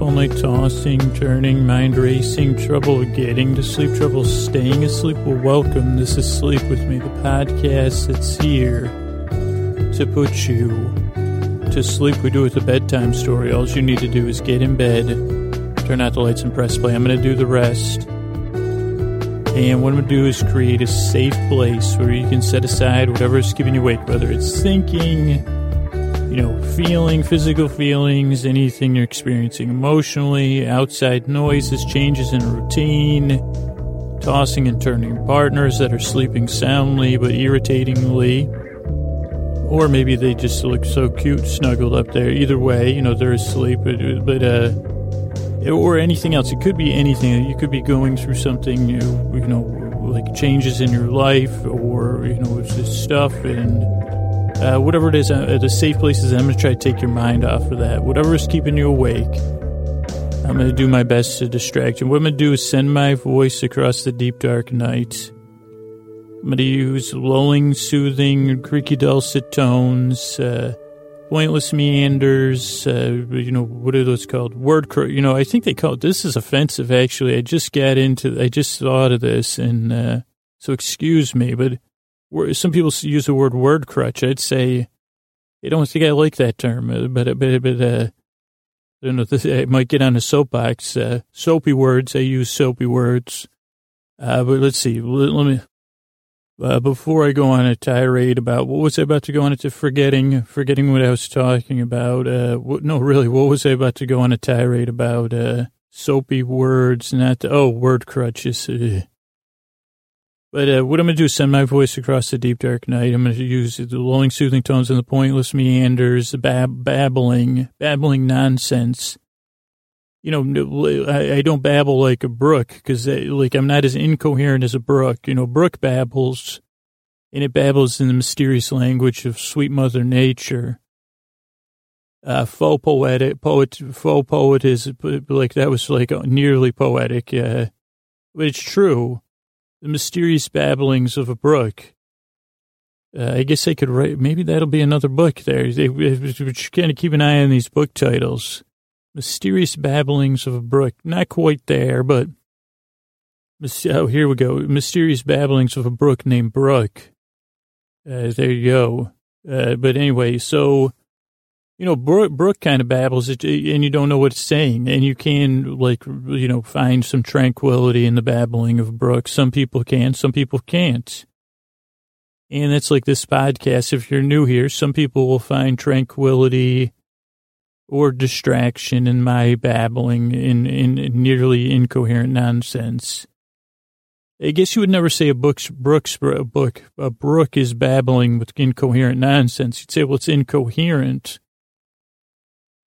only tossing, turning, mind racing, trouble getting to sleep, trouble staying asleep. Well, welcome. This is Sleep With Me, the podcast that's here to put you to sleep. We do it with a bedtime story. All you need to do is get in bed, turn out the lights, and press play. I'm going to do the rest. And what I'm going to do is create a safe place where you can set aside whatever is keeping you awake, whether it's thinking, feeling, physical feelings, anything you're experiencing emotionally, outside noises, changes in routine, tossing and turning partners that are sleeping soundly but irritatingly, or maybe they just look so cute snuggled up there. Either way, they're asleep, but or anything else. It could be anything. You could be going through something, like changes in your life, or, it's just stuff, and whatever it is, the safe places, I'm going to try to take your mind off of that. Whatever is keeping you awake, I'm going to do my best to distract you. What I'm going to do is send my voice across the deep, dark night. I'm going to use lulling, soothing, creaky, dulcet tones, pointless meanders, what are those called? I think they call it, this is offensive, actually. I just thought of this, and so excuse me, but some people use the word crutch. I'd say, I don't think I like that term, but I don't know, I might get on a soapbox. Soapy words, I use soapy words. But let's see, let me... before I go on a tirade about what was I about to go on to forgetting what I was talking about. What was I about to go on a tirade about? Soapy words, word crutches. But what I'm going to do is send my voice across the deep, dark night. I'm going to use the lulling, soothing tones and the pointless meanders, the babbling nonsense. I don't babble like a brook because, I'm not as incoherent as a brook. Brook babbles, and it babbles in the mysterious language of sweet Mother Nature. Faux poet is like that was like nearly poetic, but it's true. The mysterious babblings of a brook. I guess I could write. Maybe that'll be another book there. We should kind of keep an eye on these book titles. Mysterious babblings of a brook. Not quite there, but here we go. Mysterious babblings of a brook named Brook. There you go. But anyway, so, Brook kind of babbles, and you don't know what it's saying. And you can, find some tranquility in the babbling of Brook. Some people can, some people can't. And it's like this podcast. If you're new here, some people will find tranquility or distraction in my babbling in nearly incoherent nonsense. I guess you would never say a brook is babbling with incoherent nonsense. You'd say, well, it's incoherent.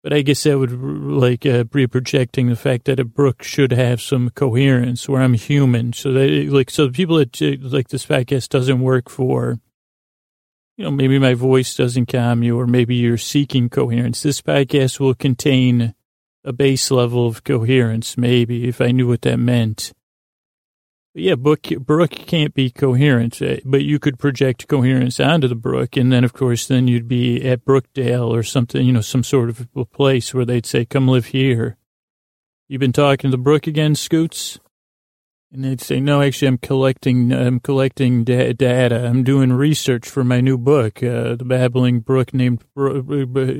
But I guess that would be projecting the fact that a brook should have some coherence, where I'm human. So that, the people that this podcast doesn't work for, maybe my voice doesn't calm you, or maybe you're seeking coherence. This podcast will contain a base level of coherence, maybe, if I knew what that meant. But yeah, brook can't be coherent, but you could project coherence onto the brook, and then, of course, then you'd be at Brookdale or something, some sort of a place where they'd say, come live here. You've been talking to the brook again, Scoots? And they'd say, no, actually, I'm collecting data. I'm doing research for my new book, The Babbling Brook Named Brook.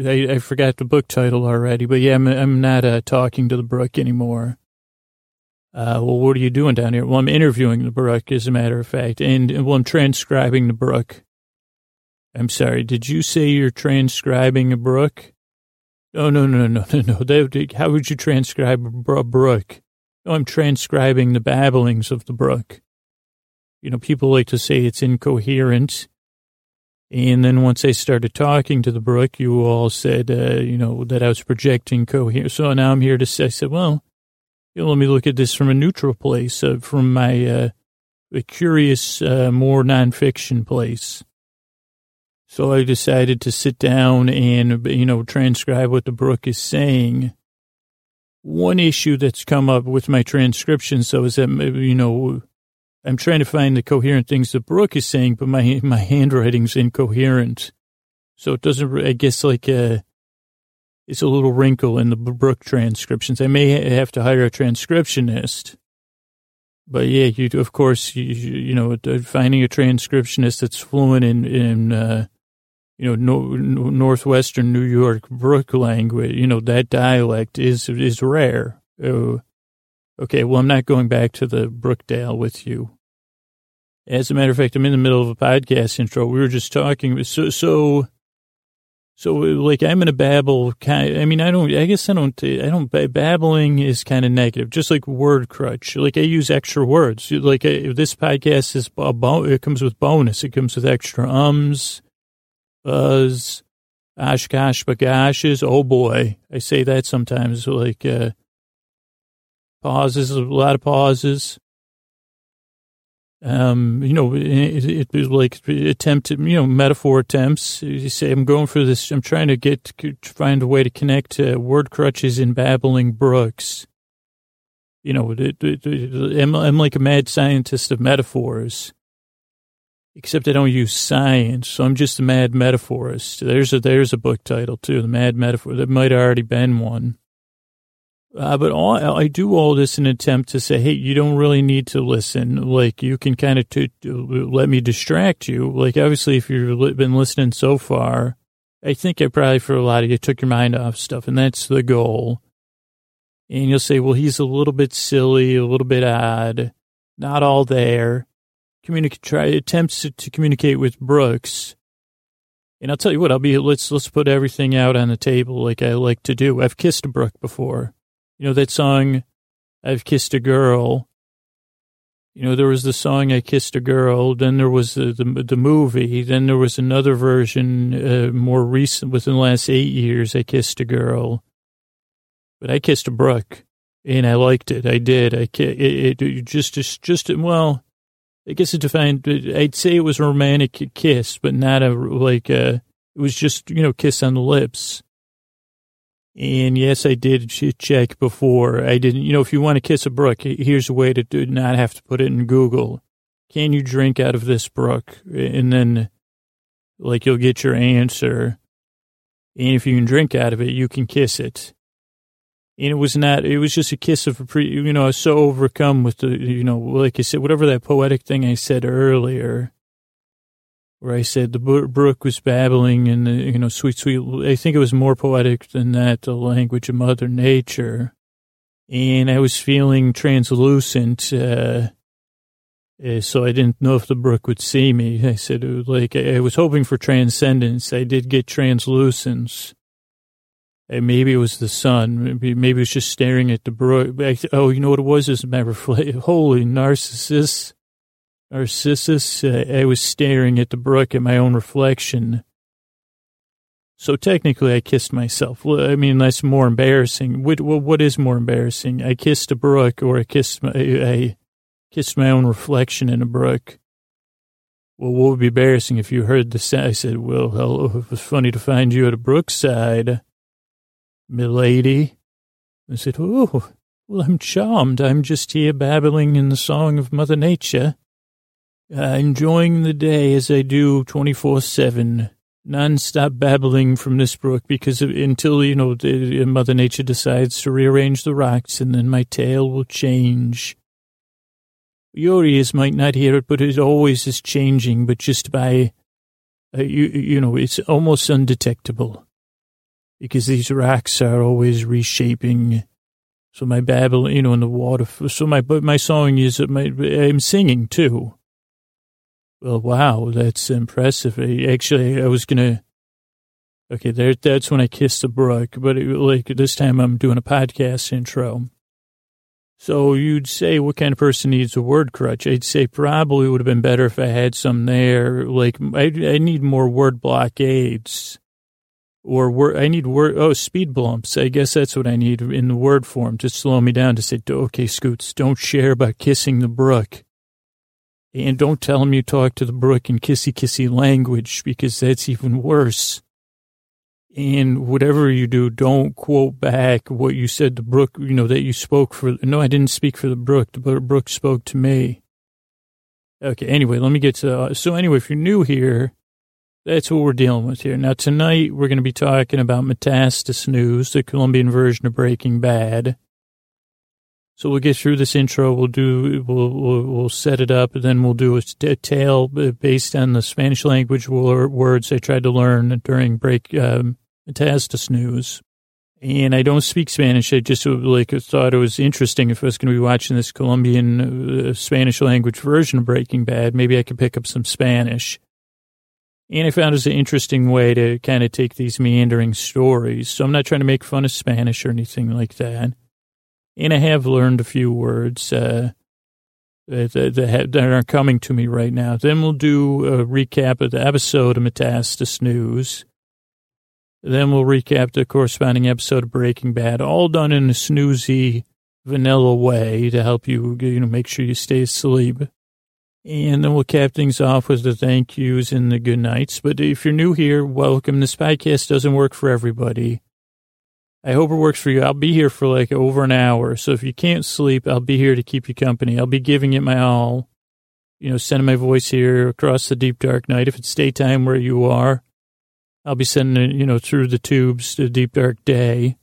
I forgot the book title already, but yeah, I'm not talking to the brook anymore. Well, what are you doing down here? Well, I'm interviewing the brook, as a matter of fact, and I'm transcribing the brook. I'm sorry, did you say you're transcribing a brook? Oh, no. How would you transcribe a brook? I'm transcribing the babblings of the brook. People like to say it's incoherent. And then once I started talking to the brook, you all said, that I was projecting coherence. So now I'm here to say, I said, well, let me look at this from a neutral place, from my a curious, more nonfiction place. So I decided to sit down and, transcribe what the brook is saying. One issue that's come up with my transcriptions, though, is that, I'm trying to find the coherent things that Brooke is saying, but my handwriting's incoherent. So it doesn't, I guess, It's a little wrinkle in the book transcriptions. I may have to hire a transcriptionist. But yeah, you do, of course, you know, finding a transcriptionist that's fluent in Northwestern New York Brook language, you know, that dialect is rare. Oh, okay. Well, I'm not going back to the Brookdale with you. As a matter of fact, I'm in the middle of a podcast intro. We were just talking. So like I'm in a babble kind. Babbling is kind of negative, just like word crutch. Like I use extra words. Like this podcast is it comes with bonus. It comes with extra ums, buzz, oshkosh, bagoshes. Oh boy, I say that sometimes. Like pauses, a lot of pauses. You know, it was like attempted, you know, metaphor attempts. You say, I'm going for this. I'm trying to find a way to connect word crutches in babbling brooks. You know, I'm like a mad scientist of metaphors, except I don't use science. So I'm just a mad metaphorist. There's a book title too, The Mad Metaphor. That might have already been one. I do all this in an attempt to say, hey, you don't really need to listen. Like, you can kind of let me distract you. Like, obviously, if you've been listening so far, I think I probably, for a lot of you, took your mind off stuff, and that's the goal. And you'll say, well, he's a little bit silly, a little bit odd, not all there. Attempts to communicate with Brooks. And I'll tell you what, let's put everything out on the table like I like to do. I've kissed a Brooke before. You know, that song, I've Kissed a Girl. You know, there was the song, I Kissed a Girl. Then there was the movie. Then there was another version more recent, within the last 8 years, I Kissed a Girl. But I kissed a Brooke, and I liked it. I did. Well, I guess it defined, I'd say it was a romantic kiss, but not it was just, you know, kiss on the lips. And yes, I did check before. I didn't, you know, if you want to kiss a brook, here's a way to not have to put it in Google. Can you drink out of this brook? And then, like, you'll get your answer. And if you can drink out of it, you can kiss it. And it was just a kiss of, you know, I was so overcome with the, you know, like I said, whatever that poetic thing I said earlier. Where I said the brook was babbling and, you know, sweet, sweet. I think it was more poetic than that, the language of Mother Nature. And I was feeling translucent, so I didn't know if the brook would see me. I said, like, I was hoping for transcendence. I did get translucence. And maybe it was the sun. Maybe it was just staring at the brook. Oh, you know what it was? It was my reflection. Holy narcissist. Narcissus, I was staring at the brook at my own reflection. So technically I kissed myself. I mean, that's more embarrassing. What is more embarrassing? I kissed a brook, or I kissed my own reflection in a brook. Well, what would be embarrassing if you heard the sound? I said, well, hello, it was funny to find you at a brookside, milady. I said, oh, well, I'm charmed. I'm just here babbling in the song of Mother Nature. Enjoying the day as I do 24/7, nonstop babbling from this brook, because until, you know, Mother Nature decides to rearrange the rocks, and then my tale will change. Your ears might not hear it, but it always is changing, but just by, you know, it's almost undetectable, because these rocks are always reshaping. So my babble, you know, in the water, so my song is, I'm singing too. Well, wow, that's impressive. Actually, I was going to, okay, that's when I kissed the brook, but like this time I'm doing a podcast intro. So you'd say, what kind of person needs a word crutch? I'd say probably would have been better if I had some there. Like, I need more word blockades, or speed bumps. I guess that's what I need in the word form to slow me down, to say, okay, Scoots, don't share about kissing the brook. And don't tell him you talk to the brook in kissy-kissy language, because that's even worse. And whatever you do, don't quote back what you said to brook, you know, that you spoke for. No, I didn't speak for the brook. The brook spoke to me. Okay, anyway, let me get to... So anyway, if you're new here, That's what we're dealing with here. Now, tonight, we're going to be talking about Metastasis News, the Colombian version of Breaking Bad. So we'll get through this intro. We'll set it up, and then we'll do a tale based on the Spanish language words I tried to learn during Metastasis News. And I don't speak Spanish. I just like thought it was interesting if I was going to be watching this Colombian Spanish language version of Breaking Bad. Maybe I could pick up some Spanish. And I found it was an interesting way to kind of take these meandering stories. So I'm not trying to make fun of Spanish or anything like that. And I have learned a few words that aren't coming to me right now. Then we'll do a recap of the episode of Metastasis News. Then we'll recap the corresponding episode of Breaking Bad, all done in a snoozy, vanilla way to help you, make sure you stay asleep. And then we'll cap things off with the thank yous and the good nights. But if you're new here, welcome. This podcast doesn't work for everybody. I hope it works for you. I'll be here for like over an hour. So if you can't sleep, I'll be here to keep you company. I'll be giving it my all, sending my voice here across the deep dark night. If it's daytime where you are, I'll be sending it, through the tubes to deep dark day.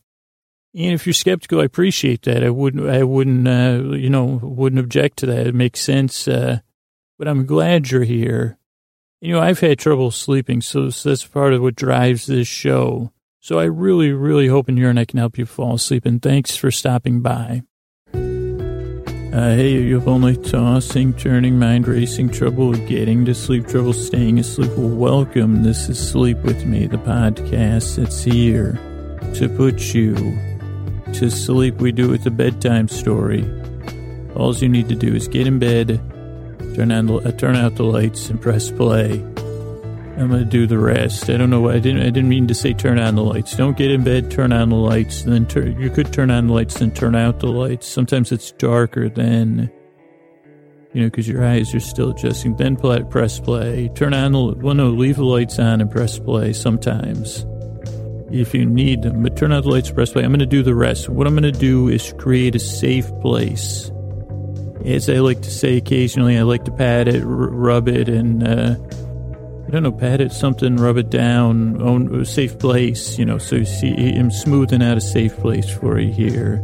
And if you're skeptical, I appreciate that. I wouldn't object to that. It makes sense. But I'm glad you're here. I've had trouble sleeping. So that's part of what drives this show. So I really, really hope in here and I can help you fall asleep, and thanks for stopping by. Hey, you have only tossing, turning, mind racing, trouble getting to sleep, trouble staying asleep. Well, welcome. This is Sleep With Me, the podcast that's here to put you to sleep. We do it with a bedtime story. All you need to do is get in bed, turn out the lights, and press play. I'm going to do the rest. I don't know why. I didn't mean to say turn on the lights. Don't get in bed, turn on the lights, and then you could turn on the lights, then turn out the lights. Sometimes it's darker then, because your eyes are still adjusting. Then press play. Turn on leave the lights on and press play sometimes if you need them. But turn out the lights, press play. I'm going to do the rest. What I'm going to do is create a safe place. As I like to say occasionally, I like to pat it, rub it, and... pat it something, rub it down, own a safe place, so you see, I'm smoothing out a safe place for you here,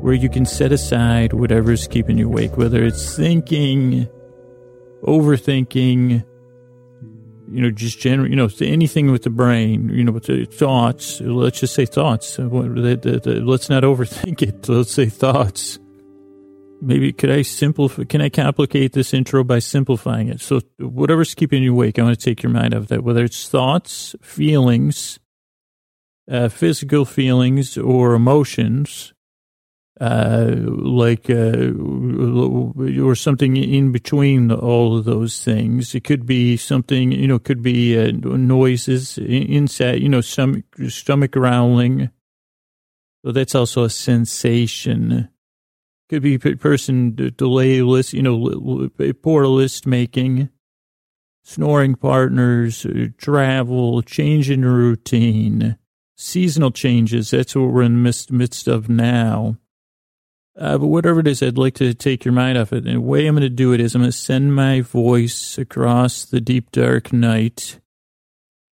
where you can set aside whatever's keeping you awake, whether it's thinking, overthinking, just general, anything with the brain, with the thoughts, let's just say thoughts, let's not overthink it, let's say thoughts. Maybe can I complicate this intro by simplifying it? So whatever's keeping you awake, I want to take your mind off that, whether it's thoughts, feelings, physical feelings or emotions, or something in between all of those things. It could be something, could be noises inside, some stomach growling. So that's also a sensation. Could be person delay list, poor list making, snoring partners, travel, change in routine, seasonal changes. That's what we're in the midst of now. But whatever it is, I'd like to take your mind off it. And the way I'm going to do it is I'm going to send my voice across the deep, dark night.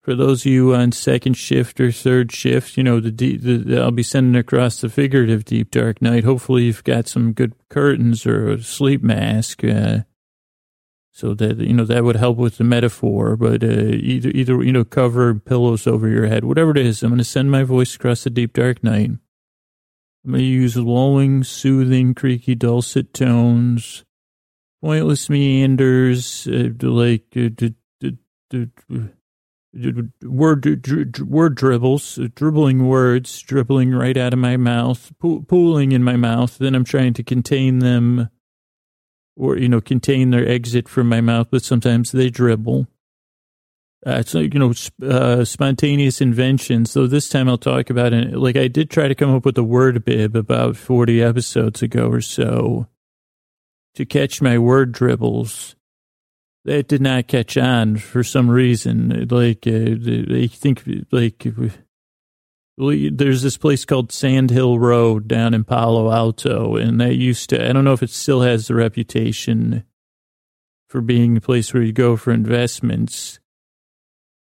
For those of you on second shift or third shift, I'll be sending across the figurative deep dark night. Hopefully you've got some good curtains or a sleep mask, so that, that would help with the metaphor. But either cover pillows over your head, whatever it is, I'm going to send my voice across the deep dark night. I'm going to use lulling, soothing, creaky, dulcet tones, pointless meanders, word dribbles, dribbling words, dribbling right out of my mouth, pooling in my mouth. Then I'm trying to contain them or, contain their exit from my mouth, but sometimes they dribble. Spontaneous inventions. So this time I'll talk about it. Like I did try to come up with a word bib about 40 episodes ago or so to catch my word dribbles. That did not catch on for some reason. I think, there's this place called Sand Hill Road down in Palo Alto, and that I don't know if it still has the reputation for being a place where you go for investments.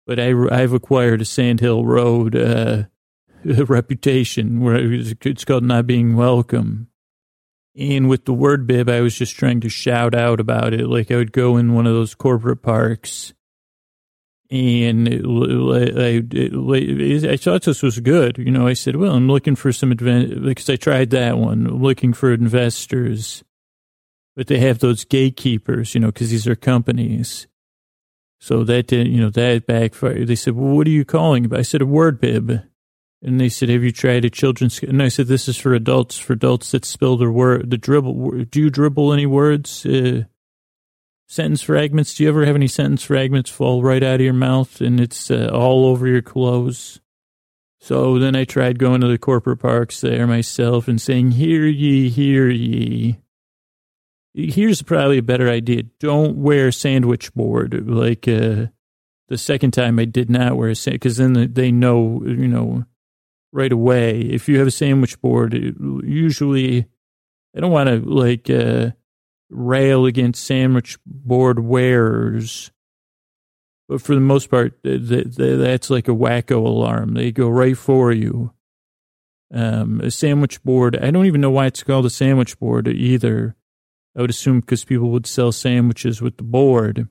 But I've acquired a Sand Hill Road reputation where it's called not being welcome. And with the word bib, I was just trying to shout out about it. Like I would go in one of those corporate parks, and I thought this was good. You know, I said, well, I'm looking for some advent because I tried that one, looking for investors. But they have those gatekeepers, you know, because these are companies. So that didn't, you know, that backfired. They said, well, what are you calling about? I said, a word bib. And they said, have you tried a children's? And I said, this is for adults that spell their word, the dribble. Do you dribble any words? Sentence fragments? Do you ever have any sentence fragments fall right out of your mouth and it's all over your clothes? So then I tried going to the corporate parks there myself and saying, hear ye, hear ye. Here's probably a better idea. Don't wear sandwich board. Like the second time I did not wear a sandwich, because then they know, you know, right away. If you have a sandwich board, usually I don't want to like rail against sandwich board wearers, but for the most part, that's like a wacko alarm. They go right for you. A sandwich board. I don't even know why it's called a sandwich board either. I would assume because people would sell sandwiches with the board.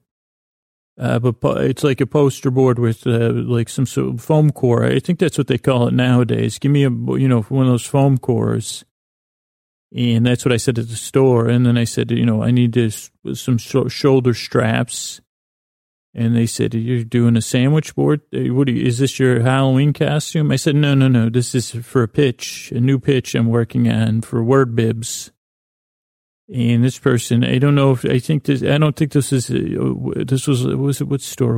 But it's like a poster board with like some sort of foam core. I think that's what they call it nowadays. Give me a, you know, one of those foam cores. And that's what I said at the store. And then I said, you know, I need this, some shoulder straps. And they said, you're doing a sandwich board? What is this your Halloween costume? I said, no. This is for a pitch, a new pitch I'm working on for word bibs. And this person, I don't know if, what store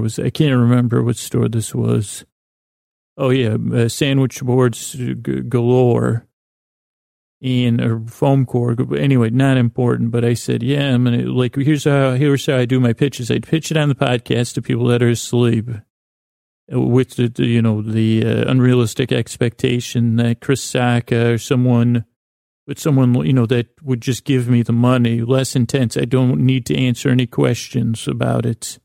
was it? I can't remember what store this was. Oh yeah, sandwich boards galore and a foam core. Anyway, not important, but I said, yeah, I'm going to, like, here's how I do my pitches. I'd pitch it on the podcast to people that are asleep with the you know, the unrealistic expectation that Chris Sacca or someone, but someone, you know, that would just give me the money, less intense. I don't need to answer any questions about it.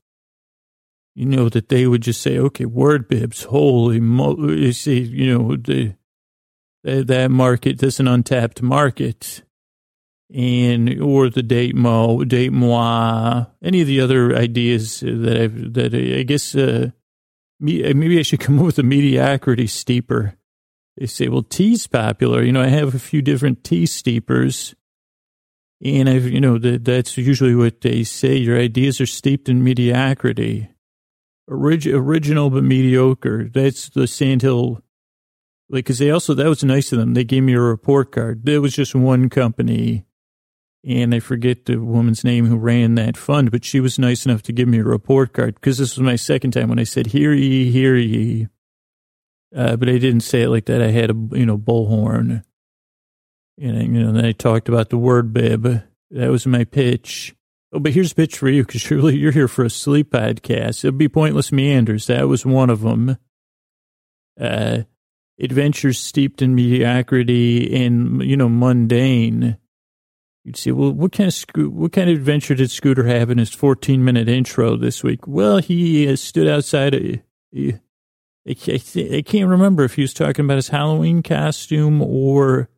You know, that they would just say, okay, word bibs, holy mo. You see, you know, that market, that's an untapped market. And, or the date moi, any of the other ideas that I guess maybe I should come up with a mediocrity steeper. They say, well, tea's popular. You know, I have a few different tea steepers. And, I've, you know, that's usually what they say. Your ideas are steeped in mediocrity. Original but mediocre. That's the Sandhill. Like, because they also, that was nice of them. They gave me a report card. There was just one company. And I forget the woman's name who ran that fund. But she was nice enough to give me a report card. Because this was my second time when I said, hear ye, hear ye. But I didn't say it like that. I had a, you know, bullhorn. And, you know, then I talked about the word bib. That was my pitch. Oh, but here's a pitch for you, because surely you're here for a sleep podcast. It'd be Pointless Meanders. That was one of them. Adventures steeped in mediocrity and, you know, mundane. You'd say, well, what kind of adventure did Scooter have in his 14-minute intro this week? Well, he stood outside I can't remember if he was talking about his Halloween costume or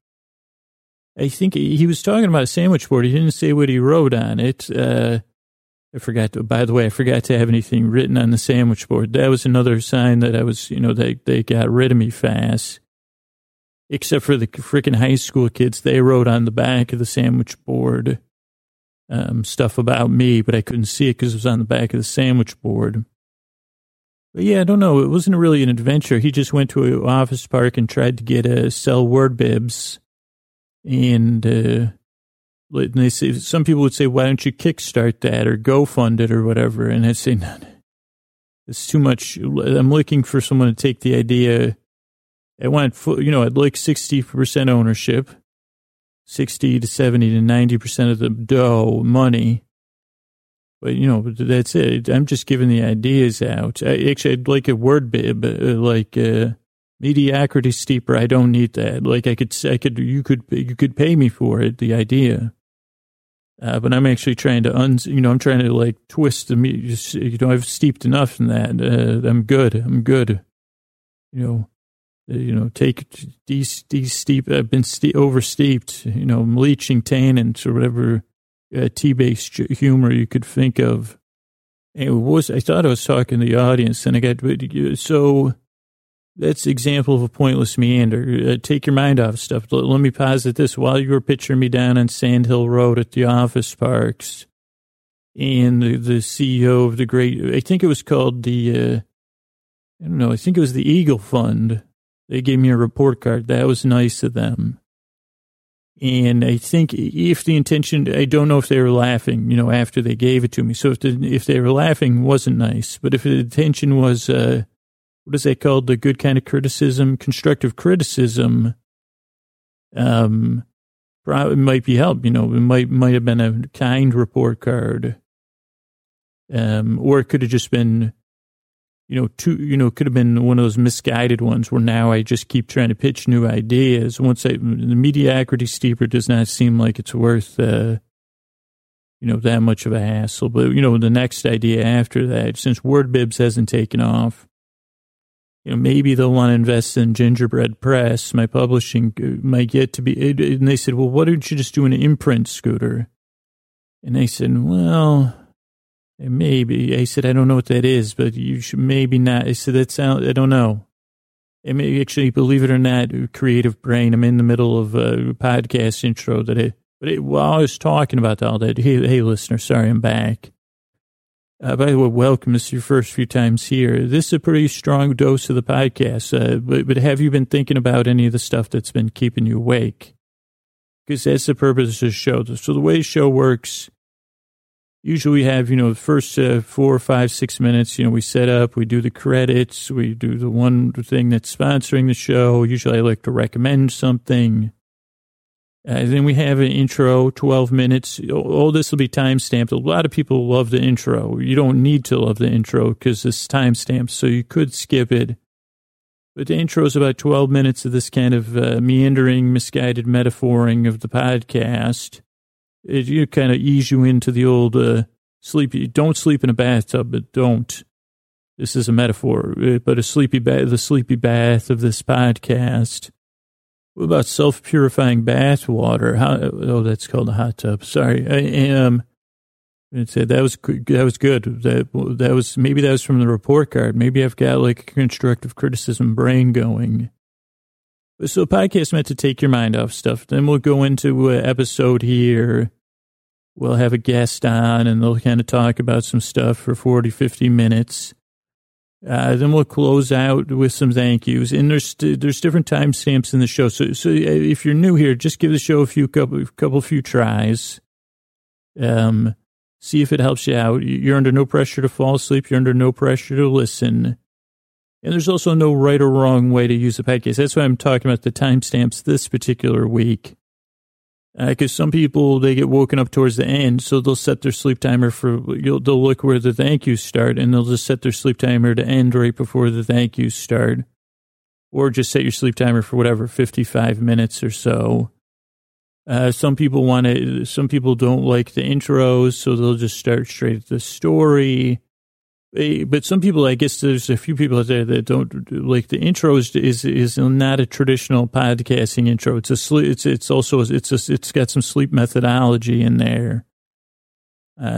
I think he was talking about a sandwich board. He didn't say what he wrote on it. I forgot to have anything written on the sandwich board. That was another sign that I was, you know, they got rid of me fast. Except for the freaking high school kids. They wrote on the back of the sandwich board stuff about me, but I couldn't see it because it was on the back of the sandwich board. But yeah, I don't know. It wasn't really an adventure. He just went to an office park and tried to get sell word bibs. And they say, some people would say, why don't you kickstart that or go fund it or whatever? And I'd say, no, it's too much. I'm looking for someone to take the idea. I want, you know, I'd like 60% ownership, 60 to 70 to 90% of the dough money. But, you know, that's it. I'm just giving the ideas out. I'd like a word bib, like mediocrity steeper. I don't need that. Like you could pay me for it, the idea. But I'm actually trying to, I'm trying to like twist the meat. I've steeped enough in that. I'm good. Take de-steep. I've been oversteeped. I'm leaching tannins or whatever tea-based humor you could think of. And I thought I was talking to the audience, and I got so. That's an example of a pointless meander. Take your mind off stuff. Let me posit this. While you were picturing me down on Sand Hill Road at the office parks, and the CEO of the great, I think it was called the Eagle Fund. They gave me a report card. That was nice of them. And I think if the intention, I don't know if they were laughing, after they gave it to me. So if they were laughing, it wasn't nice. But if the intention was, what is that called? The good kind of criticism, constructive criticism. Probably might be help. It might have been a kind report card, or it could have just been, could have been one of those misguided ones where now I just keep trying to pitch new ideas. Once the mediocrity steeper does not seem like it's worth, that much of a hassle. But the next idea after that, since Word Bibs hasn't taken off. Maybe they'll want to invest in Gingerbread Press. My publishing might get to be. And they said, well, why don't you just do an imprint scooter? And I said, well, maybe. I said, I don't know what that is, but you should maybe not. I said, that sounds, I don't know. And maybe actually, believe it or not, creative brain, I'm in the middle of a podcast intro while I was talking about all that, hey listener, sorry, I'm back. By the way, welcome. This is your first few times here. This is a pretty strong dose of the podcast, but have you been thinking about any of the stuff that's been keeping you awake? Because that's the purpose of the show. So the way the show works, usually we have, the first 4, 5, 6 minutes, we set up, we do the credits, we do the one thing that's sponsoring the show. Usually I like to recommend something. Then we have an intro, 12 minutes. All this will be timestamped. A lot of people love the intro. You don't need to love the intro because it's timestamped, so you could skip it. But the intro is about 12 minutes of this kind of meandering, misguided metaphoring of the podcast. You kind of ease you into the old sleepy. Don't sleep in a bathtub, but don't. This is a metaphor, but the sleepy bath of this podcast. What about self-purifying bath water? That's called a hot tub. Sorry, that was good. That was from the report card. Maybe I've got like a constructive criticism brain going. So podcast meant to take your mind off stuff. Then we'll go into an episode here. We'll have a guest on, and they'll kind of talk about some stuff for 40, 50 minutes. Then we'll close out with some thank yous. And there's different timestamps in the show. So if you're new here, just give the show a couple tries. See if it helps you out. You're under no pressure to fall asleep. You're under no pressure to listen. And there's also no right or wrong way to use the podcast. That's why I'm talking about the timestamps this particular week. Because some people, they get woken up towards the end, so they'll set their sleep timer they'll look where the thank yous start, and they'll just set their sleep timer to end right before the thank yous start. Or just set your sleep timer for whatever, 55 minutes or so. Some people don't like the intros, so they'll just start straight at the story. But some people, I guess there's a few people out there that don't like the intros. Is not a traditional podcasting intro. It's got some sleep methodology in there.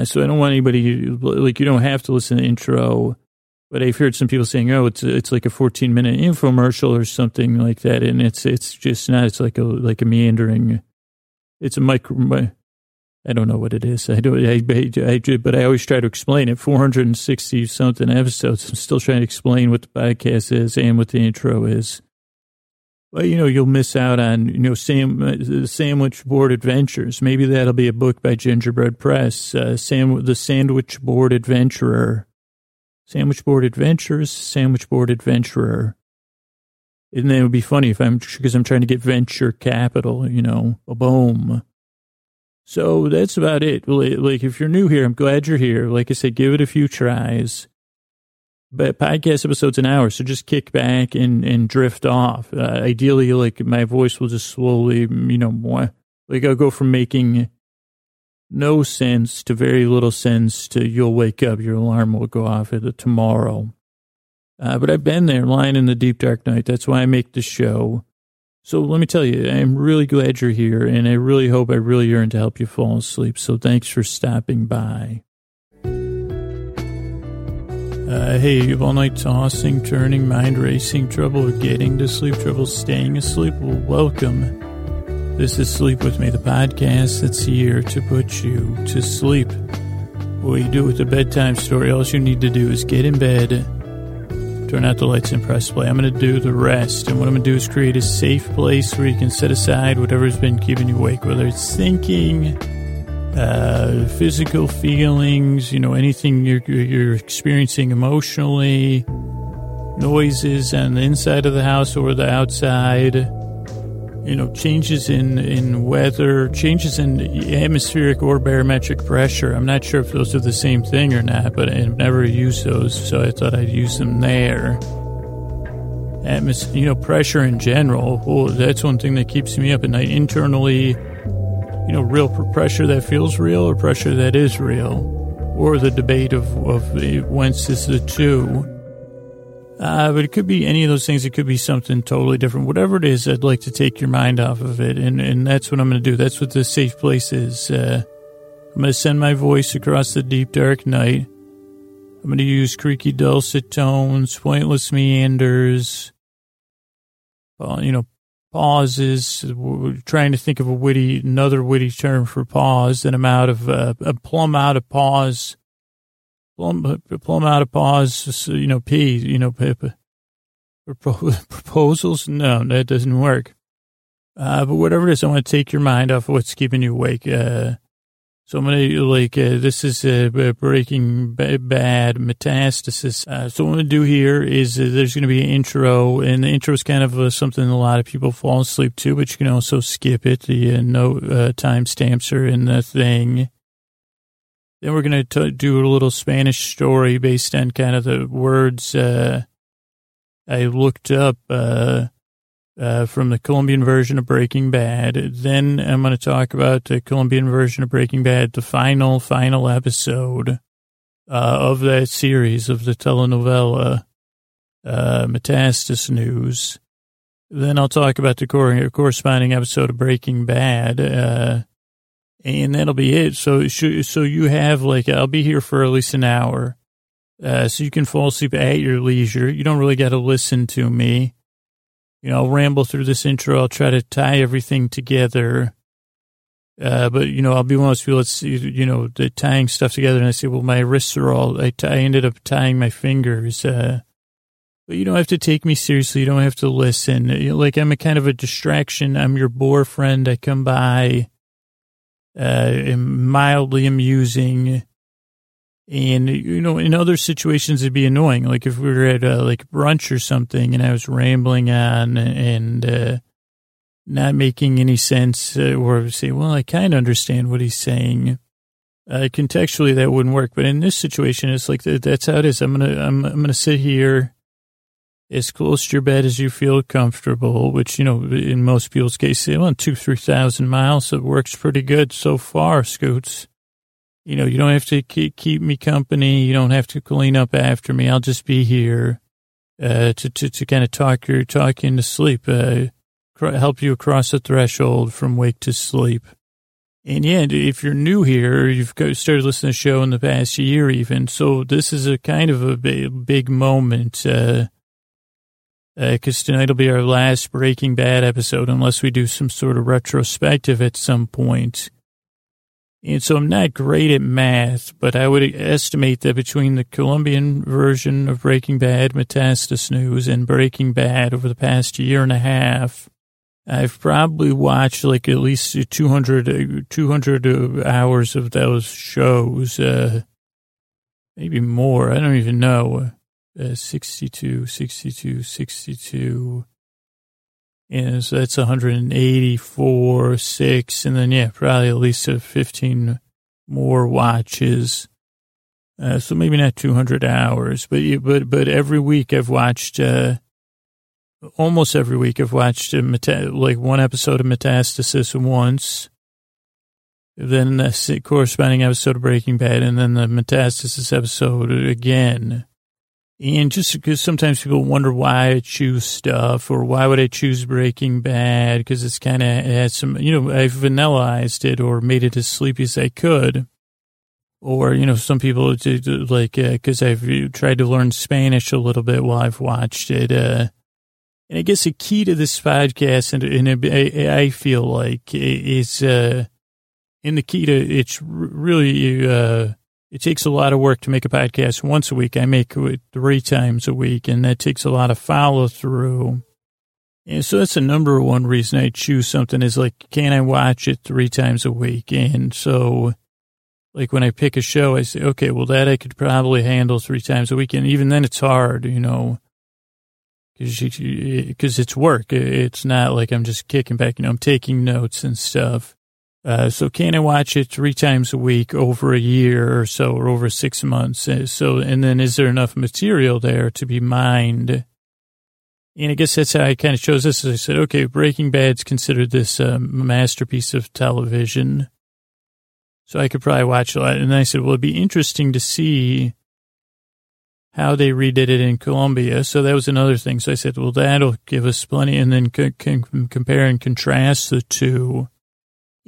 So I don't want anybody you don't have to listen to the intro. But I've heard some people saying, oh, it's like a 14-minute infomercial or something like that, and it's just not. It's like a meandering. It's a micro. I don't know what it is. But I always try to explain it. 460 something episodes. I'm still trying to explain what the podcast is and what the intro is. But you'll miss out on Sandwich Board Adventures. Maybe that'll be a book by Gingerbread Press. The Sandwich Board Adventurer, Sandwich Board Adventures, Sandwich Board Adventurer. And then it would be funny because I'm trying to get venture capital. A boom. So that's about it. Like, if you're new here, I'm glad you're here. Like I said, give it a few tries. But podcast episode's an hour, so just kick back and drift off. Ideally, like, my voice will just slowly, I'll go from making no sense to very little sense to you'll wake up, your alarm will go off at tomorrow. But I've been there, lying in the deep dark night. That's why I make the show. So let me tell you, I'm really glad you're here, and I really hope I really yearn to help you fall asleep. So thanks for stopping by. Hey, you have all night tossing, turning, mind racing, trouble getting to sleep, trouble staying asleep? Well, welcome. This is Sleep With Me, the podcast that's here to put you to sleep. What you do with a bedtime story, all you need to do is get in bed, turn out the lights and press play. I'm going to do the rest. And what I'm going to do is create a safe place where you can set aside whatever's been keeping you awake, whether it's thinking, physical feelings, you know, anything you're experiencing emotionally, noises on the inside of the house or the outside, you know, changes in weather, changes in atmospheric or barometric pressure. I'm not sure if those are the same thing or not, but I've never used those, so I thought I'd use them there. Pressure in general, that's one thing that keeps me up at night. Internally, you know, real pressure that feels real or pressure that is real, or the debate of whence is the two. But it could be any of those things. It could be something totally different. Whatever it is, I'd like to take your mind off of it, and that's what I'm going to do. That's what the safe place is. I'm going to send my voice across the deep, dark night. I'm going to use creaky, dulcet tones, pointless meanders, pauses, trying to think of another witty term for pause, and I'm plumb out of pause. Plumb out of pause, proposals? No, that doesn't work. But whatever it is, I want to take your mind off of what's keeping you awake. So I'm going to, this is Breaking Bad, Metastasis. So what I'm going to do here is there's going to be an intro, and the intro is kind of something a lot of people fall asleep to, but you can also skip it. The timestamps are in the thing. Then we're going to do a little Spanish story based on kind of the words I looked up from the Colombian version of Breaking Bad. Then I'm going to talk about the Colombian version of Breaking Bad, the final episode of that series of the telenovela, Metastasis News. Then I'll talk about the corresponding episode of Breaking Bad, and that'll be it. So you have, I'll be here for at least an hour. So you can fall asleep at your leisure. You don't really got to listen to me. I'll ramble through this intro. I'll try to tie everything together. But, I'll be one of those people that's, the tying stuff together. And I say, well, my wrists are all, I ended up tying my fingers. But you don't have to take me seriously. You don't have to listen. I'm a kind of a distraction. I'm your bore friend. I come by. Mildly amusing, and in other situations it'd be annoying, like if we were at brunch or something and I was rambling on and not making any sense, or say, well, I kind of understand what he's saying, contextually that wouldn't work. But in this situation, it's like that's how it is. I'm gonna sit here as close to your bed as you feel comfortable, which, in most people's cases, 2,000-3,000 miles, it works pretty good so far, Scoots. You don't have to keep me company. You don't have to clean up after me. I'll just be here to kind of talk you into sleep, help you across the threshold from wake to sleep. And yeah, if you're new here, you've started listening to the show in the past year even, so this is a kind of a big moment, because tonight will be our last Breaking Bad episode, unless we do some sort of retrospective at some point. And so I'm not great at math, but I would estimate that between the Colombian version of Breaking Bad, Metastasis News, and Breaking Bad over the past year and a half, I've probably watched at least 200 hours of those shows, maybe more. I don't even know. 62, and so that's 184, 6, and then, probably at least 15 more watches, so maybe not 200 hours, but every week I've watched, almost every week I've watched, one episode of Metastasis once, then the corresponding episode of Breaking Bad, and then the Metastasis episode again. And just because sometimes people wonder why I choose stuff or why would I choose Breaking Bad, because it's kind of has some, you know, I vanillized it or made it as sleepy as I could. Or, you know, some people like, because I've tried to learn Spanish a little bit while I've watched it. And I guess the key to this podcast, and I feel like, is, and the key to it's really, it takes a lot of work to make a podcast once a week. I make it 3 times a week, and that takes a lot of follow through. And so that's the number one reason I choose something is like, can I watch it 3 times a week? And so, like when I pick a show, I say, okay, well, that I could probably handle 3 times a week. And even then it's hard, you know, because it's work. It's not like I'm just kicking back, you know, I'm taking notes and stuff. So can I watch it 3 times a week over a year or so, or over 6 months? So, and then is there enough material there to be mined? And I guess that's how I kind of chose this. I said, okay, Breaking Bad's considered this masterpiece of television. So I could probably watch a lot. And I said, well, it'd be interesting to see how they redid it in Colombia. So that was another thing. So I said, well, that'll give us plenty. And then compare and contrast the two.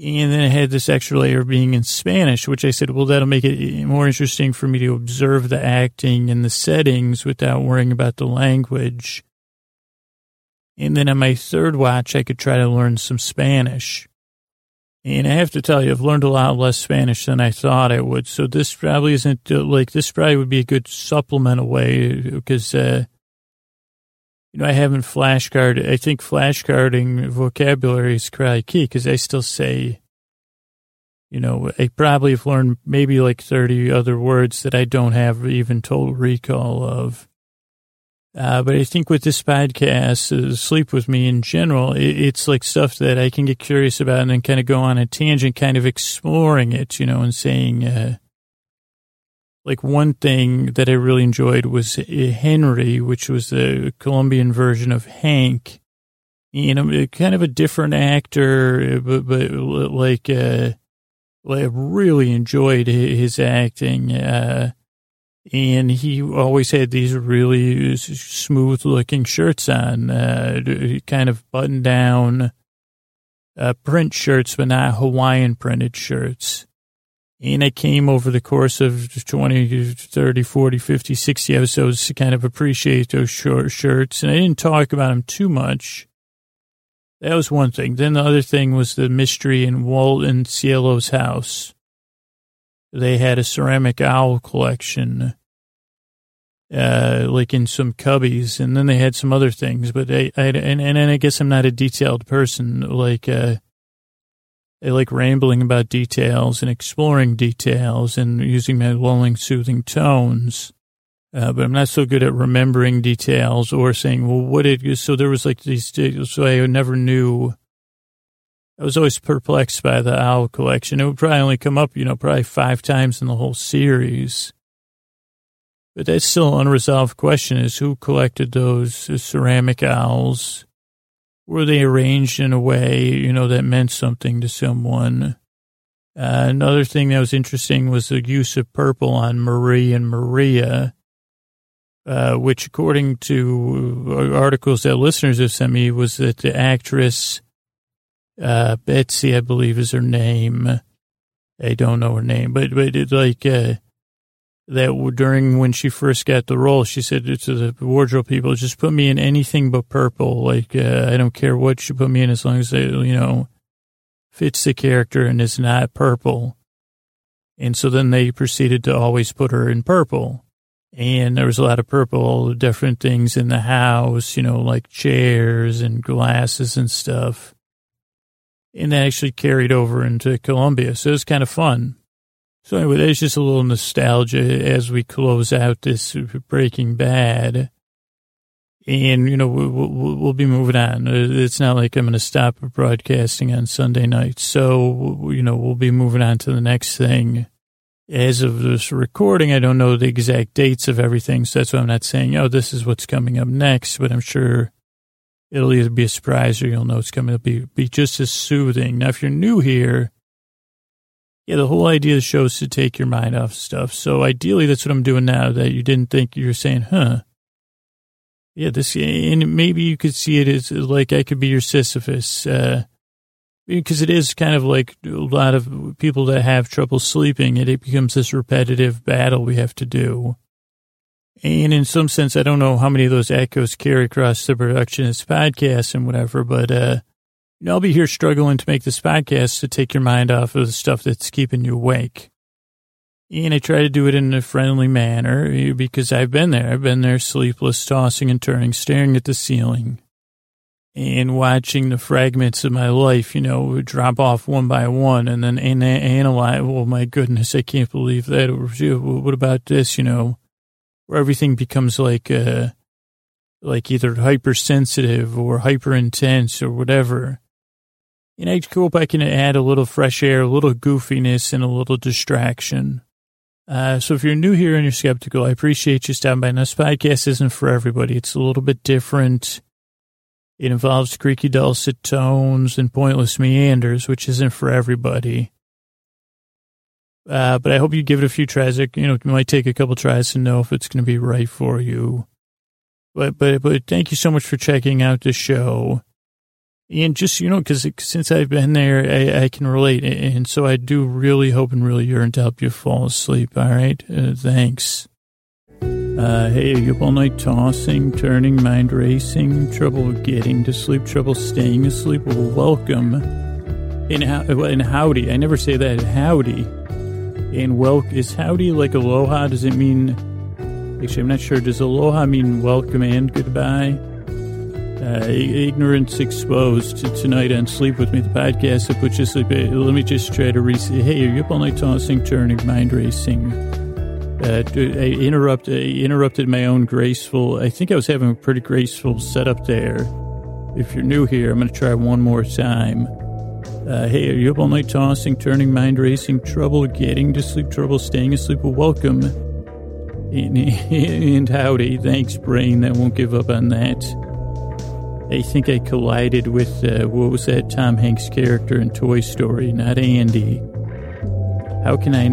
And then I had this extra layer being in Spanish, which I said, well, that'll make it more interesting for me to observe the acting and the settings without worrying about the language. And then on my 3rd watch, I could try to learn some Spanish. And I have to tell you, I've learned a lot less Spanish than I thought I would. So this probably isn't like, this probably would be a good supplemental way because, you know, I haven't flashcarded. I think flashcarding vocabulary is probably key because I still say, you know, I probably have learned maybe like 30 other words that I don't have even total recall of. But I think with this podcast, Sleep With Me in general, it's like stuff that I can get curious about and then kind of go on a tangent, kind of exploring it, you know, and saying, like one thing that I really enjoyed was Henry, which was the Colombian version of Hank, you know, kind of a different actor, but like I really enjoyed his acting, and he always had these really smooth-looking shirts on, kind of button-down print shirts, but not Hawaiian-printed shirts. And I came over the course of 20, 30, 40, 50, 60 episodes to kind of appreciate those short shirts. And I didn't talk about them too much. That was one thing. Then the other thing was the mystery in Walt and Cielo's house. They had a ceramic owl collection, like in some cubbies, and then they had some other things. But and I guess I'm not a detailed person. Like I like rambling about details and exploring details and using my lulling, soothing tones. But I'm not so good at remembering details or saying, well, what did so there was like these. So I never knew. I was always perplexed by the owl collection. It would probably only come up, you know, probably 5 times in the whole series. But that's still an unresolved question is who collected those ceramic owls? Were they arranged in a way, you know, that meant something to someone? Another thing that was interesting was the use of purple on Marie and Maria, which according to articles that listeners have sent me was that the actress... Betsy, I believe is her name. I don't know her name, but it, like, that during when she first got the role, she said to the wardrobe people, just put me in anything but purple. Like, I don't care what you put me in as long as it, you know, fits the character and is not purple. And so then they proceeded to always put her in purple. And there was a lot of purple, different things in the house, you know, like chairs and glasses and stuff. And that actually carried over into Colombia. So it was kind of fun. So anyway, there's just a little nostalgia as we close out this Breaking Bad. And, you know, we'll be moving on. It's not like I'm going to stop broadcasting on Sunday nights. So, you know, we'll be moving on to the next thing. As of this recording, I don't know the exact dates of everything. So that's why I'm not saying, oh, this is what's coming up next. But I'm sure... it'll either be a surprise or you'll know it's coming. It'll be just as soothing. Now, if you're new here, Yeah, the whole idea of the show is to take your mind off stuff. So ideally, that's what I'm doing now that you didn't think you were saying, huh? Yeah, this, and maybe you could see it as like I could be your Sisyphus. Because it is kind of like a lot of people that have trouble sleeping, it becomes this repetitive battle we have to do. And in some sense, I don't know how many of those echoes carry across the production of this podcast and whatever, but you know, I'll be here struggling to make this podcast to take your mind off of the stuff that's keeping you awake. And I try to do it in a friendly manner because I've been there. I've been there sleepless, tossing and turning, staring at the ceiling. And watching the fragments of my life, you know, drop off one by one and then analyze, oh, my goodness, I can't believe that. What about this, you know, where everything becomes like either hypersensitive or hyperintense or whatever. And I hope I can add a little fresh air, a little goofiness, and a little distraction. So if you're new here and you're skeptical, I appreciate you stopping by. And this podcast isn't for everybody. It's a little bit different. It involves creaky dulcet tones and pointless meanders, which isn't for everybody. But I hope you give it a few tries. You know, it might take a couple tries to know if it's going to be right for you. But thank you so much for checking out the show. And just, you know, because since I've been there, I can relate. And so I do really hope and really yearn to help you fall asleep. All right? Thanks. Hey, are you up all night tossing, turning, mind racing, trouble getting to sleep, trouble staying asleep? Well, welcome. And howdy. I never say that. Howdy. And welcome. Is howdy like aloha? Does it mean... Actually, I'm not sure. Does aloha mean welcome and goodbye? Ignorance exposed tonight on Sleep With Me, the podcast that puts you to sleep. Let me just try to Hey, are you up all night tossing, turning, mind racing? I interrupted my own graceful, I think I was having a pretty graceful setup there. If you're new here, I'm going to try one more time. Hey, are you up all night tossing, turning, mind racing, trouble getting to sleep, trouble staying asleep? Well, welcome. And howdy. Thanks, brain. That won't give up on that. I think I collided with, what was that Tom Hanks character in Toy Story? Not Andy. How can I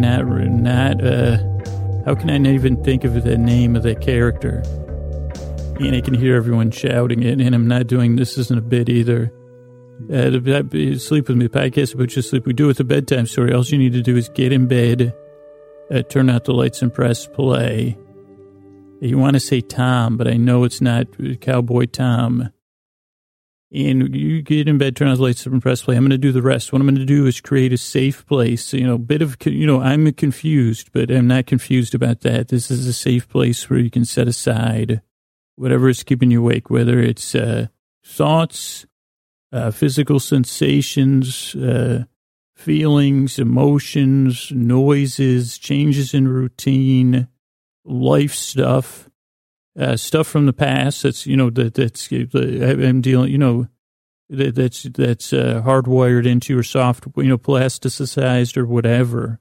how can I not even think of the name of that character? And I can hear everyone shouting it, and I'm not doing this isn't a bit either. Sleep With Me podcast, but just sleep. We do it with a bedtime story. All you need to do is get in bed, turn out the lights, and press play. You want to say Tom, but I know it's not Cowboy Tom. And you get in bed, turn on the lights, and press play. I'm going to do the rest. What I'm going to do is create a safe place. You know, I'm confused, but I'm not confused about that. This is a safe place where you can set aside whatever is keeping you awake, whether it's thoughts, physical sensations, feelings, emotions, noises, changes in routine, life stuff. Stuff from the past that's, you know, that's hardwired into your soft, you know, plasticized or whatever.